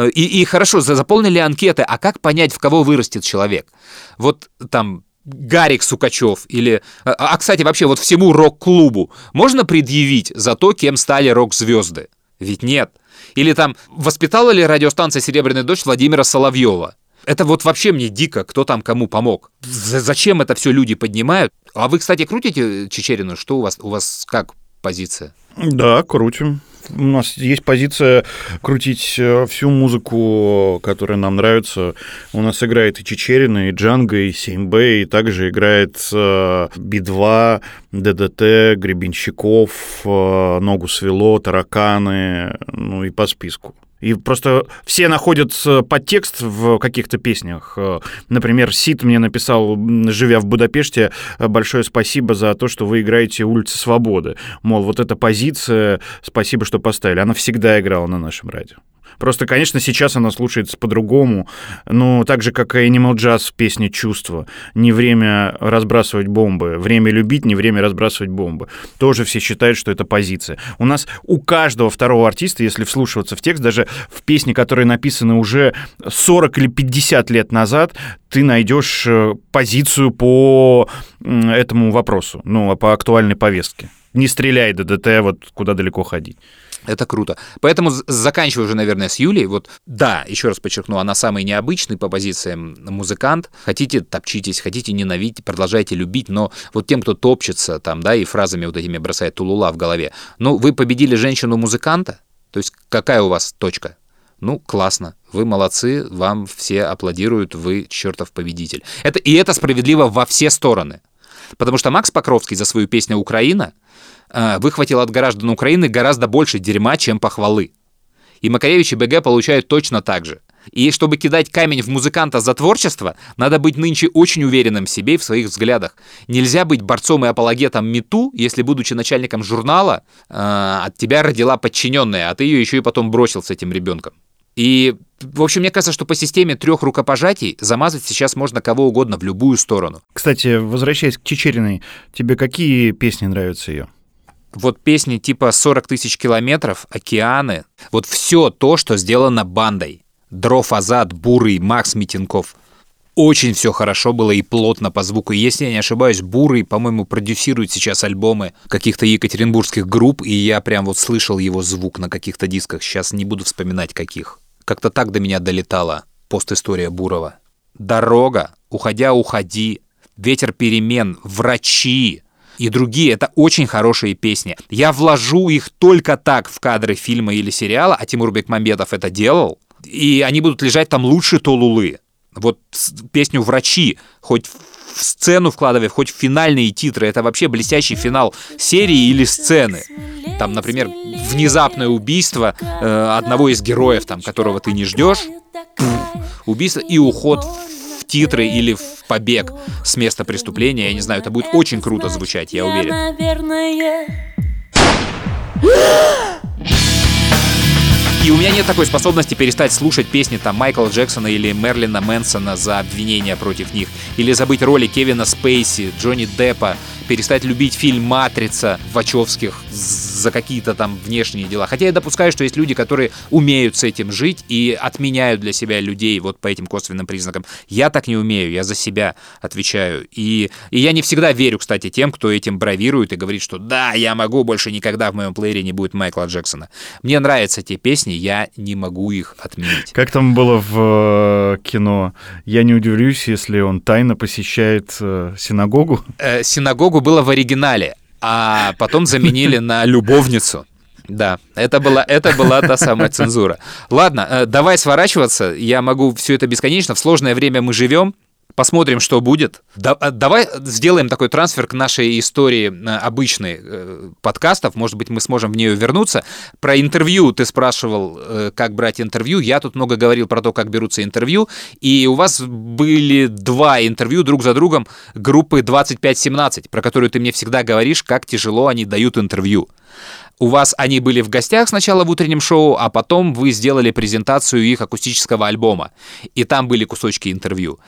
И хорошо, заполнили анкеты, а как понять, в кого вырастет человек? Вот там Гарик Сукачев или... А, кстати, вообще вот всему рок-клубу можно предъявить за то, кем стали рок-звезды? Ведь нет. Или там воспитала ли радиостанция «Серебряный дождь» Владимира Соловьева? Это вот вообще мне дико, кто там кому помог. Зачем это все люди поднимают? А вы, кстати, крутите Чичерину? Что у вас? У вас как позиция? Да, крутим. У нас есть позиция крутить всю музыку, которая нам нравится. У нас играет и Чичерина, и Джанго, и 7Б, и также играет Би-2, ДДТ, Гребенщиков, Ногу свело, Тараканы, ну и по списку. И просто все находят подтекст в каких-то песнях. Например, Сит мне написал, живя в Будапеште, большое спасибо за то, что вы играете «Улицы Свободы». Мол, вот эта позиция, спасибо, что поставили. Она всегда играла на нашем радио. Просто, конечно, сейчас она слушается по-другому, но так же, как и Animal Jazz в песне «Чувства». Не время разбрасывать бомбы. Время любить, не время разбрасывать бомбы. Тоже все считают, что это позиция. У нас у каждого второго артиста, если вслушиваться в текст, даже в песни, которые написаны уже 40 или 50 лет назад, ты найдешь позицию по этому вопросу, ну, по актуальной повестке. Не стреляй, ДДТ, вот куда далеко ходить. Это круто. Поэтому заканчиваю уже, наверное, с Юлей. Вот, да, еще раз подчеркну, она самый необычный по позициям музыкант. Хотите, топчитесь, хотите, ненавидите, продолжайте любить, но вот тем, кто топчется там, да, и фразами вот этими бросает тулула в голове. Ну, вы победили женщину-музыканта? То есть какая у вас точка? Ну, классно, вы молодцы, вам все аплодируют, вы чертов победитель. Это справедливо во все стороны. Потому что Макс Покровский за свою песню «Украина» выхватил от граждан Украины гораздо больше дерьма, чем похвалы. И Макаревич и БГ получают точно так же. И чтобы кидать камень в музыканта за творчество, надо быть нынче очень уверенным в себе и в своих взглядах. Нельзя быть борцом и апологетом МИТУ, если, будучи начальником журнала, от тебя родила подчиненная, а ты ее еще и потом бросил с этим ребенком. И, в общем, мне кажется, что по системе 3 рукопожатий замазать сейчас можно кого угодно в любую сторону. Кстати, возвращаясь к Чичериной, тебе какие песни нравятся ее? Вот песни типа «40 000 километров», «Океаны», вот все то, что сделано бандой. Дров Азат, Бурый, Макс Митинков. Очень все хорошо было и плотно по звуку. Если я не ошибаюсь, Бурый, по-моему, продюсирует сейчас альбомы каких-то екатеринбургских групп, и я прям вот слышал его звук на каких-то дисках. Сейчас не буду вспоминать каких. Как-то так до меня долетала постистория Бурова. «Дорога», «Уходя, уходи», «Ветер перемен», «Врачи» и другие. Это очень хорошие песни. Я вложу их только так в кадры фильма или сериала, а Тимур Бекмамбетов это делал, и они будут лежать там лучше Толулы. Вот песню «Врачи» хоть в сцену вкладывай, хоть в финальные титры. Это вообще блестящий финал серии или сцены. Там, например, внезапное убийство одного из героев, там, которого ты не ждешь. Убийство и уход в титры или в побег с места преступления. Я не знаю, это будет очень круто звучать, я уверен. И у меня нет такой способности перестать слушать песни там Майкла Джексона или Мерлина Мэнсона за обвинения против них. Или забыть роли Кевина Спейси, Джонни Деппа, перестать любить фильм «Матрица» Вачовских за какие-то там внешние дела. Хотя я допускаю, что есть люди, которые умеют с этим жить и отменяют для себя людей вот по этим косвенным признакам. Я так не умею, я за себя отвечаю. И я не всегда верю, кстати, тем, кто этим бравирует и говорит, что да, я могу, больше никогда в моем плеере не будет Майкла Джексона. Мне нравятся те песни, я не могу их отменить. Как там было в кино? Я не удивлюсь, если он тайно посещает синагогу. Синагогу было в оригинале, а потом заменили на любовницу. Да, это была та самая цензура. Ладно, давай сворачиваться. Я могу все это бесконечно. В сложное время мы живем. Посмотрим, что будет. Давай сделаем такой трансфер к нашей истории обычной подкастов. Может быть, мы сможем в нее вернуться. Про интервью ты спрашивал, как брать интервью. Я тут много говорил про то, как берутся интервью. И у вас были 2 интервью друг за другом группы 25-17, про которую ты мне всегда говоришь, как тяжело они дают интервью. У вас они были в гостях сначала в утреннем шоу, а потом вы сделали презентацию их акустического альбома. И там были кусочки интервью.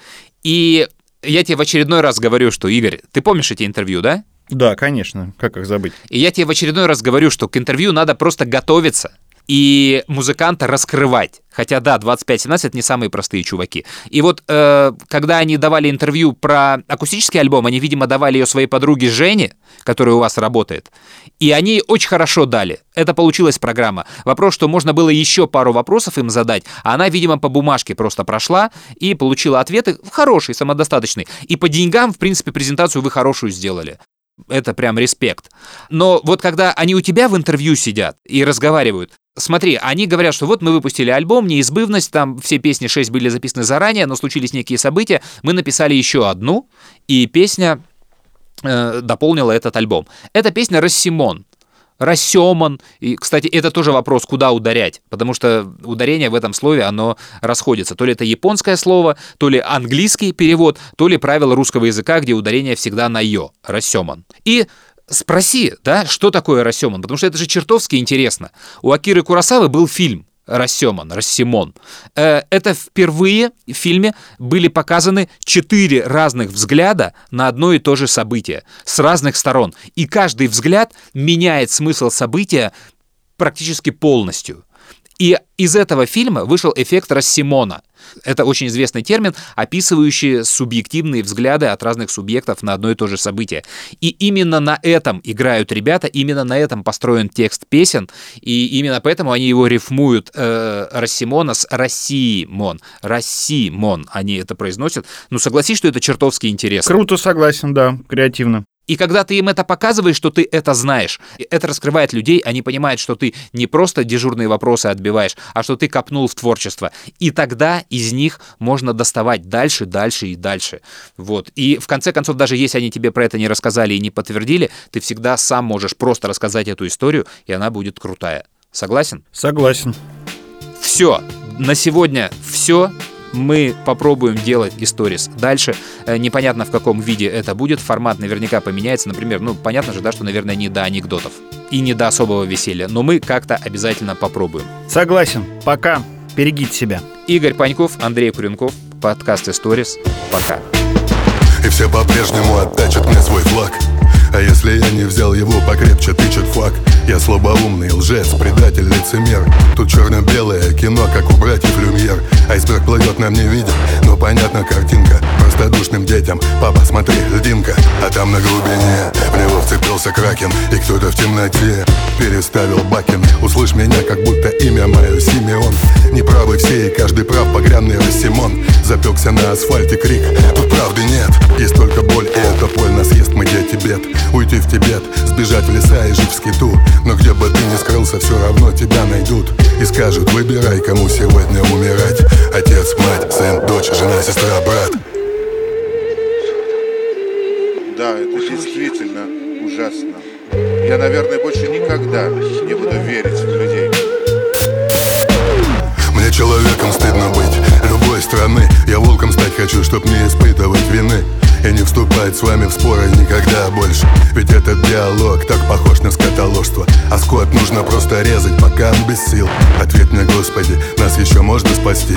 И я тебе в очередной раз говорю, что, Игорь, ты помнишь эти интервью, да? Да, конечно. Как их забыть? И я тебе в очередной раз говорю, что к интервью надо просто готовиться и музыканта раскрывать. Хотя да, 25-17 — это не самые простые чуваки. И вот когда они давали интервью про акустический альбом, они, видимо, давали ее своей подруге Жене, которая у вас работает, и они очень хорошо дали. Это получилась программа. Вопрос, что можно было еще пару вопросов им задать, а она, видимо, по бумажке просто прошла и получила ответы хорошие, самодостаточные. И по деньгам, в принципе, презентацию вы хорошую сделали. Это прям респект. Но вот когда они у тебя в интервью сидят и разговаривают, смотри, они говорят, что вот мы выпустили альбом, неизбывность, там все песни 6 были записаны заранее, но случились некие события, мы написали еще одну, и песня дополнила этот альбом. Эта песня «Рассимон». Рассемон. И, кстати, это тоже вопрос, куда ударять, потому что ударение в этом слове, оно расходится. То ли это японское слово, то ли английский перевод, то ли правило русского языка, где ударение всегда на «ё». Рассемон. И спроси, да, что такое рассемон, потому что это же чертовски интересно. У Акиры Куросавы был фильм Рассимон. Это впервые в фильме были показаны 4 разных взгляда на одно и то же событие с разных сторон. И каждый взгляд меняет смысл события практически полностью. И из этого фильма вышел эффект Рассимона. Это очень известный термин, описывающий субъективные взгляды от разных субъектов на одно и то же событие. И именно на этом играют ребята, именно на этом построен текст песен, и именно поэтому они его рифмуют Рассимона с Рассимон. Рассимон они это произносят. Ну, согласись, что это чертовски интересно. Круто, согласен, да, креативно. И когда ты им это показываешь, что ты это знаешь, это раскрывает людей, они понимают, что ты не просто дежурные вопросы отбиваешь, а что ты копнул в творчество. И тогда из них можно доставать дальше, дальше и дальше. Вот. И в конце концов, даже если они тебе про это не рассказали и не подтвердили, ты всегда сам можешь просто рассказать эту историю, и она будет крутая. Согласен? Согласен. Все. На сегодня все. Мы попробуем делать историс дальше. Непонятно, в каком виде это будет. Формат наверняка поменяется. Например, понятно же, да, что, наверное, не до анекдотов и не до особого веселья. Но мы как-то обязательно попробуем. Согласен. Пока. Берегите себя. Игорь Паньков, Андрей Куренков. Подкаст «Историс». Пока. И все по-прежнему оттачат мне свой флаг. А если я не взял его, покрепче тычет флаг. Я слабоумный лжец, предатель, лицемер. Тут черно-белое кино, как у братьев Люмьер. Айсберг плывет, нам не виден, но понятна картинка. Простодушным детям, папа, смотри, льдинка. А там на глубине в него вцепился кракен. И кто-то в темноте переставил бакен. Услышь меня, как будто имя мое Симеон. Неправы все и каждый прав, погрямный Рассимон. Запекся на асфальте крик, тут правды нет. Есть только боль, и эта боль нас ест, мы дети бед. Уйти в Тибет, сбежать в леса и жить в скиту. Но где бы ты ни скрылся, все равно тебя найдут. И скажут, выбирай, кому сегодня умирать. Отец, мать, сын, дочь, жена, сестра, брат. Да, это действительно ужасно. Я, наверное, больше никогда не буду верить в людей. Мне человеком стыдно быть любой страны. Я волком стать хочу, чтоб не испытывать вины. И не вступать с вами в споры никогда больше. Ведь этот диалог так похож на скотоложство. А скот нужно просто резать, пока он без сил. Ответь мне, Господи, нас еще можно спасти.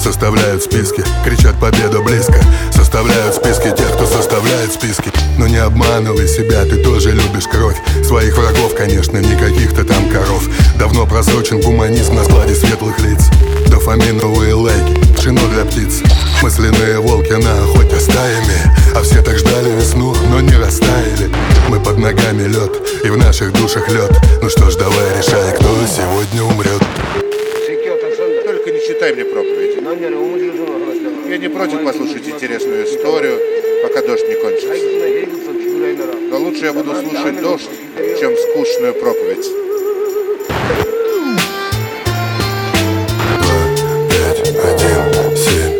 Составляют списки, кричат победа близко. Составляют списки тех, кто составляет списки. Но не обманывай себя, ты тоже любишь кровь. Своих врагов, конечно, не каких-то там коров. Давно просрочен гуманизм на складе светлых лиц. Дофаминовые лайки, пшено для птиц. Мысленные волки на охоте стаями. А все так ждали весну, но не растаяли. Мы под ногами лед, и в наших душах лед. Ну что ж, давай решай, кто сегодня умрет. Только не читай мне проповеди. Я не против послушать интересную историю, пока дождь не кончится. Но лучше я буду слушать дождь, чем скучную проповедь. 2, 5, 1, 7.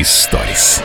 Stories.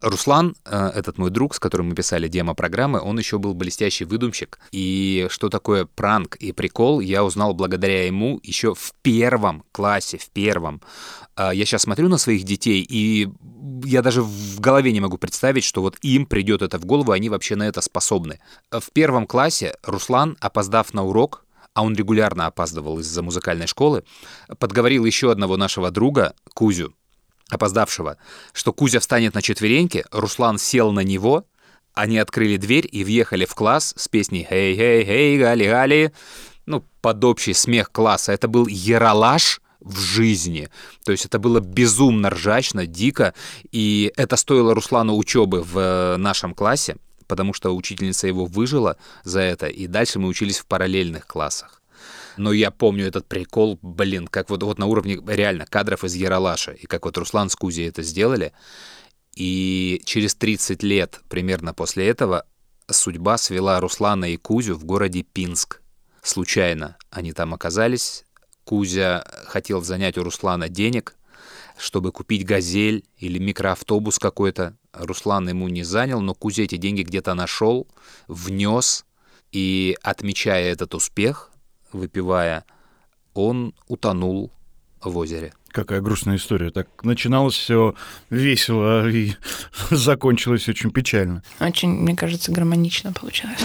Руслан, этот мой друг, с которым мы писали демо-программы, он еще был блестящий выдумщик. И что такое пранк и прикол, я узнал благодаря ему еще в 1 классе, в 1. Я сейчас смотрю на своих детей, и я даже в голове не могу представить, что вот им придет это в голову, они вообще на это способны. В 1 классе Руслан, опоздав на урок, а он регулярно опаздывал из-за музыкальной школы, подговорил еще одного нашего друга, Кузю, опоздавшего, что Кузя встанет на четвереньки, Руслан сел на него, они открыли дверь и въехали в класс с песней «Хей-хей-хей, гали-гали». ну, под общий смех класса. Это был яролаж в жизни. То есть это было безумно ржачно, дико. И это стоило Руслану учебы в нашем классе, потому что учительница его выжила за это. И дальше мы учились в параллельных классах. Но я помню этот прикол, блин, как вот на уровне реально кадров из яролаша. И как вот Руслан с Кузей это сделали. И через 30 лет примерно после этого судьба свела Руслана и Кузю в городе Пинск. Случайно они там оказались. Кузя хотел занять у Руслана денег, чтобы купить «Газель» или микроавтобус какой-то. Руслан ему не занял, но Кузя эти деньги где-то нашел, внес. И, отмечая этот успех, выпивая, он утонул в озере. Какая грустная история. Так начиналось все весело и закончилось очень печально. Очень, мне кажется, гармонично получилось.